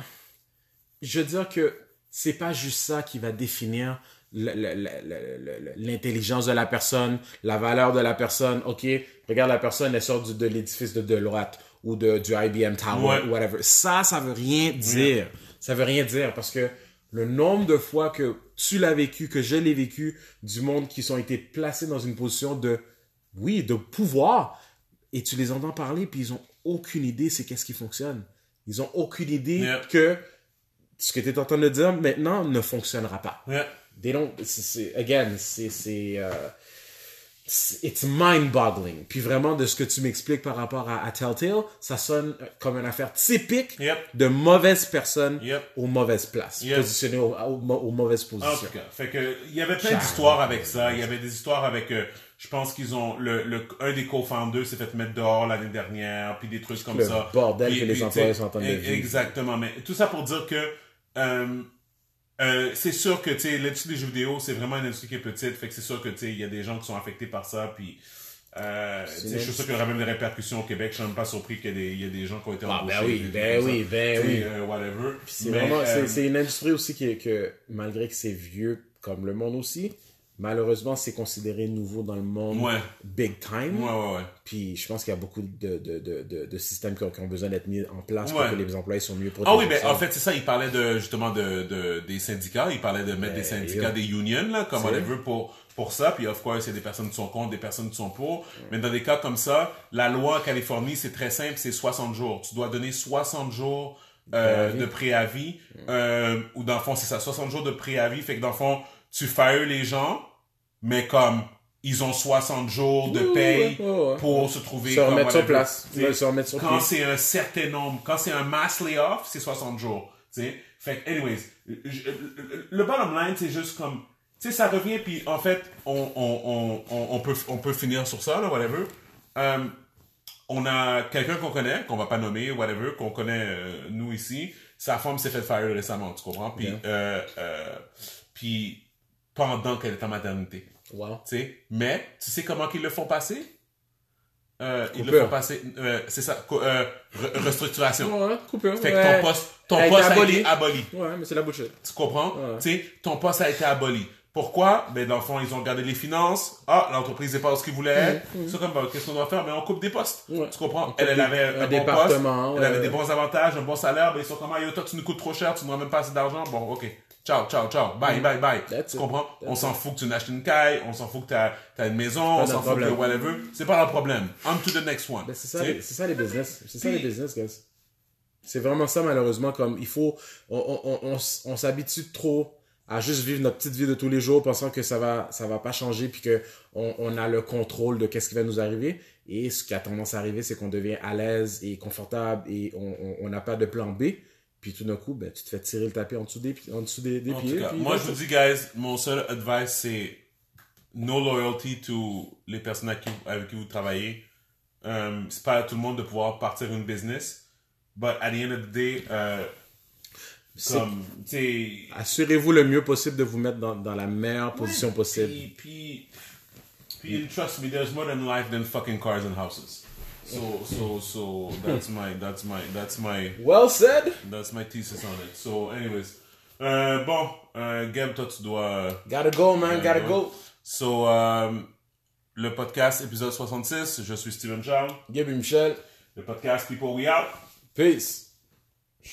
Je veux dire que c'est pas juste ça qui va définir le, le, le, le, l'intelligence de la personne, la valeur de la personne. OK, regarde la personne, elle sort du, de l'édifice de Deloitte ou de, du I B M Tower ou ouais. Whatever. Ça, ça veut rien dire. Ouais. Ça veut rien dire parce que le nombre de fois que tu l'as vécu, que je l'ai vécu, du monde qui sont été placés dans une position de, oui, de pouvoir et tu les entends parler puis ils ont aucune idée c'est qu'est-ce qui fonctionne. Ils ont aucune idée ouais. que... ce que tu es en train de dire maintenant ne fonctionnera pas. Yeah. They don't, c'est, c'est, again, c'est, c'est, uh, c'est, it's mind-boggling. Puis vraiment, de ce que tu m'expliques par rapport à, à Telltale, ça sonne comme une affaire typique yep. de mauvaise personne yep. aux mauvaises places, yep. positionnée au, au, aux mauvaises positions. En tout cas, fait que, il y avait plein Charles. d'histoires avec ça. Il y avait des histoires avec, euh, je pense qu'ils ont, le, le, un des co-founders s'est fait mettre dehors l'année dernière, puis des trucs comme le ça. Le bordel puis, que puis, les employés sont en train de vivre. Exactement. Mais tout ça pour dire que, Euh, euh, c'est sûr que l'industrie des jeux vidéo c'est vraiment une industrie qui est petite, fait que c'est sûr que il y a des gens qui sont affectés par ça puis euh, je suis sûr qu'il y aura même des répercussions au Québec. Je suis même pas surpris qu'il y a des, y a des gens qui ont été ah, embauchés ben oui ben oui ben oui euh, whatever. C'est, mais, vraiment, euh, c'est, c'est une industrie aussi qui est, que malgré que c'est vieux comme le monde aussi malheureusement c'est considéré nouveau dans le monde ouais. big time ouais, ouais, ouais. Puis je pense qu'il y a beaucoup de, de, de, de, de systèmes qui ont, qui ont besoin d'être mis en place ouais. pour que les employés soient mieux protégés. Ah oui mais ben, en fait c'est ça, il parlait de, justement de, de, des syndicats, il parlait de mettre mais, des syndicats yeah. des unions là, comme on les veut pour, pour ça, puis of course il y a des personnes qui sont contre, des personnes qui sont pour, mm. mais dans des cas comme ça la loi en Californie c'est très simple, c'est soixante jours, tu dois donner soixante jours euh, préavis. de préavis mm. euh, ou dans le fond c'est ça, soixante jours de préavis, fait que dans le fond tu fais eux les gens, mais comme ils ont soixante jours de paye ouais, ouais, ouais. pour se trouver... Se remettre sur place. Se remettre sur quand place. C'est un certain nombre, quand c'est un mass layoff, c'est soixante jours. T'sais. Fait que, anyways, je, le bottom line, c'est juste comme... Tu sais, ça revient, puis en fait, on, on, on, on, on, peut, on peut finir sur ça, là, whatever. Euh, on a quelqu'un qu'on connaît, qu'on va pas nommer, whatever, qu'on connaît, euh, nous, ici. Sa femme s'est fait fire récemment, tu comprends? Puis... Yeah. Euh, euh, puis pendant qu'elle est en maternité. Wow. T'sais? Mais, tu sais comment qu'ils le font passer? Euh, ils le font passer, euh, c'est ça, co- euh, re- restructuration. Ouais, coupure. Fait que ouais. ton poste, ton Elle poste a été, a été aboli. Ouais, mais c'est la bullshit. Tu comprends? Ouais. Tu sais, ton poste a été aboli. Pourquoi? Ben, dans le fond, ils ont gardé les finances. Ah, l'entreprise n'est pas ce qu'ils voulaient être. Mm-hmm. C'est comme, ben, qu'est-ce qu'on doit faire? Ben, on coupe des postes. Ouais. Tu comprends? Elle, elle avait un, un bon poste. Ouais. Elle avait des bons avantages, un bon salaire. Ben, ils sont comme, ah, yo, toi, tu nous coûtes trop cher, tu n'auras même pas assez d'argent. Bon, OK. Ciao, ciao, ciao. Bye, mm. bye, bye. That's tu comprends? It. On s'en fout que tu n'achètes une caille, on s'en fout que tu as une maison, on s'en fout que whatever. C'est pas leur problème. On to the next one. Ben, c'est, ça, les, c'est ça les business. C'est ça les business, guys. C'est vraiment ça, malheureusement. Comme il faut, on, on, on, on, on s'habitue trop à juste vivre notre petite vie de tous les jours, pensant que ça va, ça va pas changer, puis que on, on a le contrôle de qu'est-ce qui va nous arriver. Et ce qui a tendance à arriver, c'est qu'on devient à l'aise et confortable et on n'a pas de plan B. Puis tout d'un coup, ben, tu te fais tirer le tapis en dessous des, en dessous des, des en pieds. Tout cas, puis, moi, là, je vous dis, guys, mon seul advice, c'est no loyalty to les personnes avec qui, avec qui vous travaillez. Um, c'est pas à tout le monde de pouvoir partir une business. But at the end of the day, uh, Comme, assurez-vous le mieux possible de vous mettre dans, dans la meilleure position ouais, possible. Puis, puis, puis yeah. trust me, there's more than life than fucking cars and houses. So, so, so, that's my, that's my, that's my... Well said! That's my thesis on it. So, anyways. Euh, bon, euh, Gab, toi, tu dois... Gotta go, man, euh, gotta ouais. go. So, um, le podcast, épisode soixante-six. Je suis Steven Charles. Gavie Michel. Le podcast, people, we out. Peace.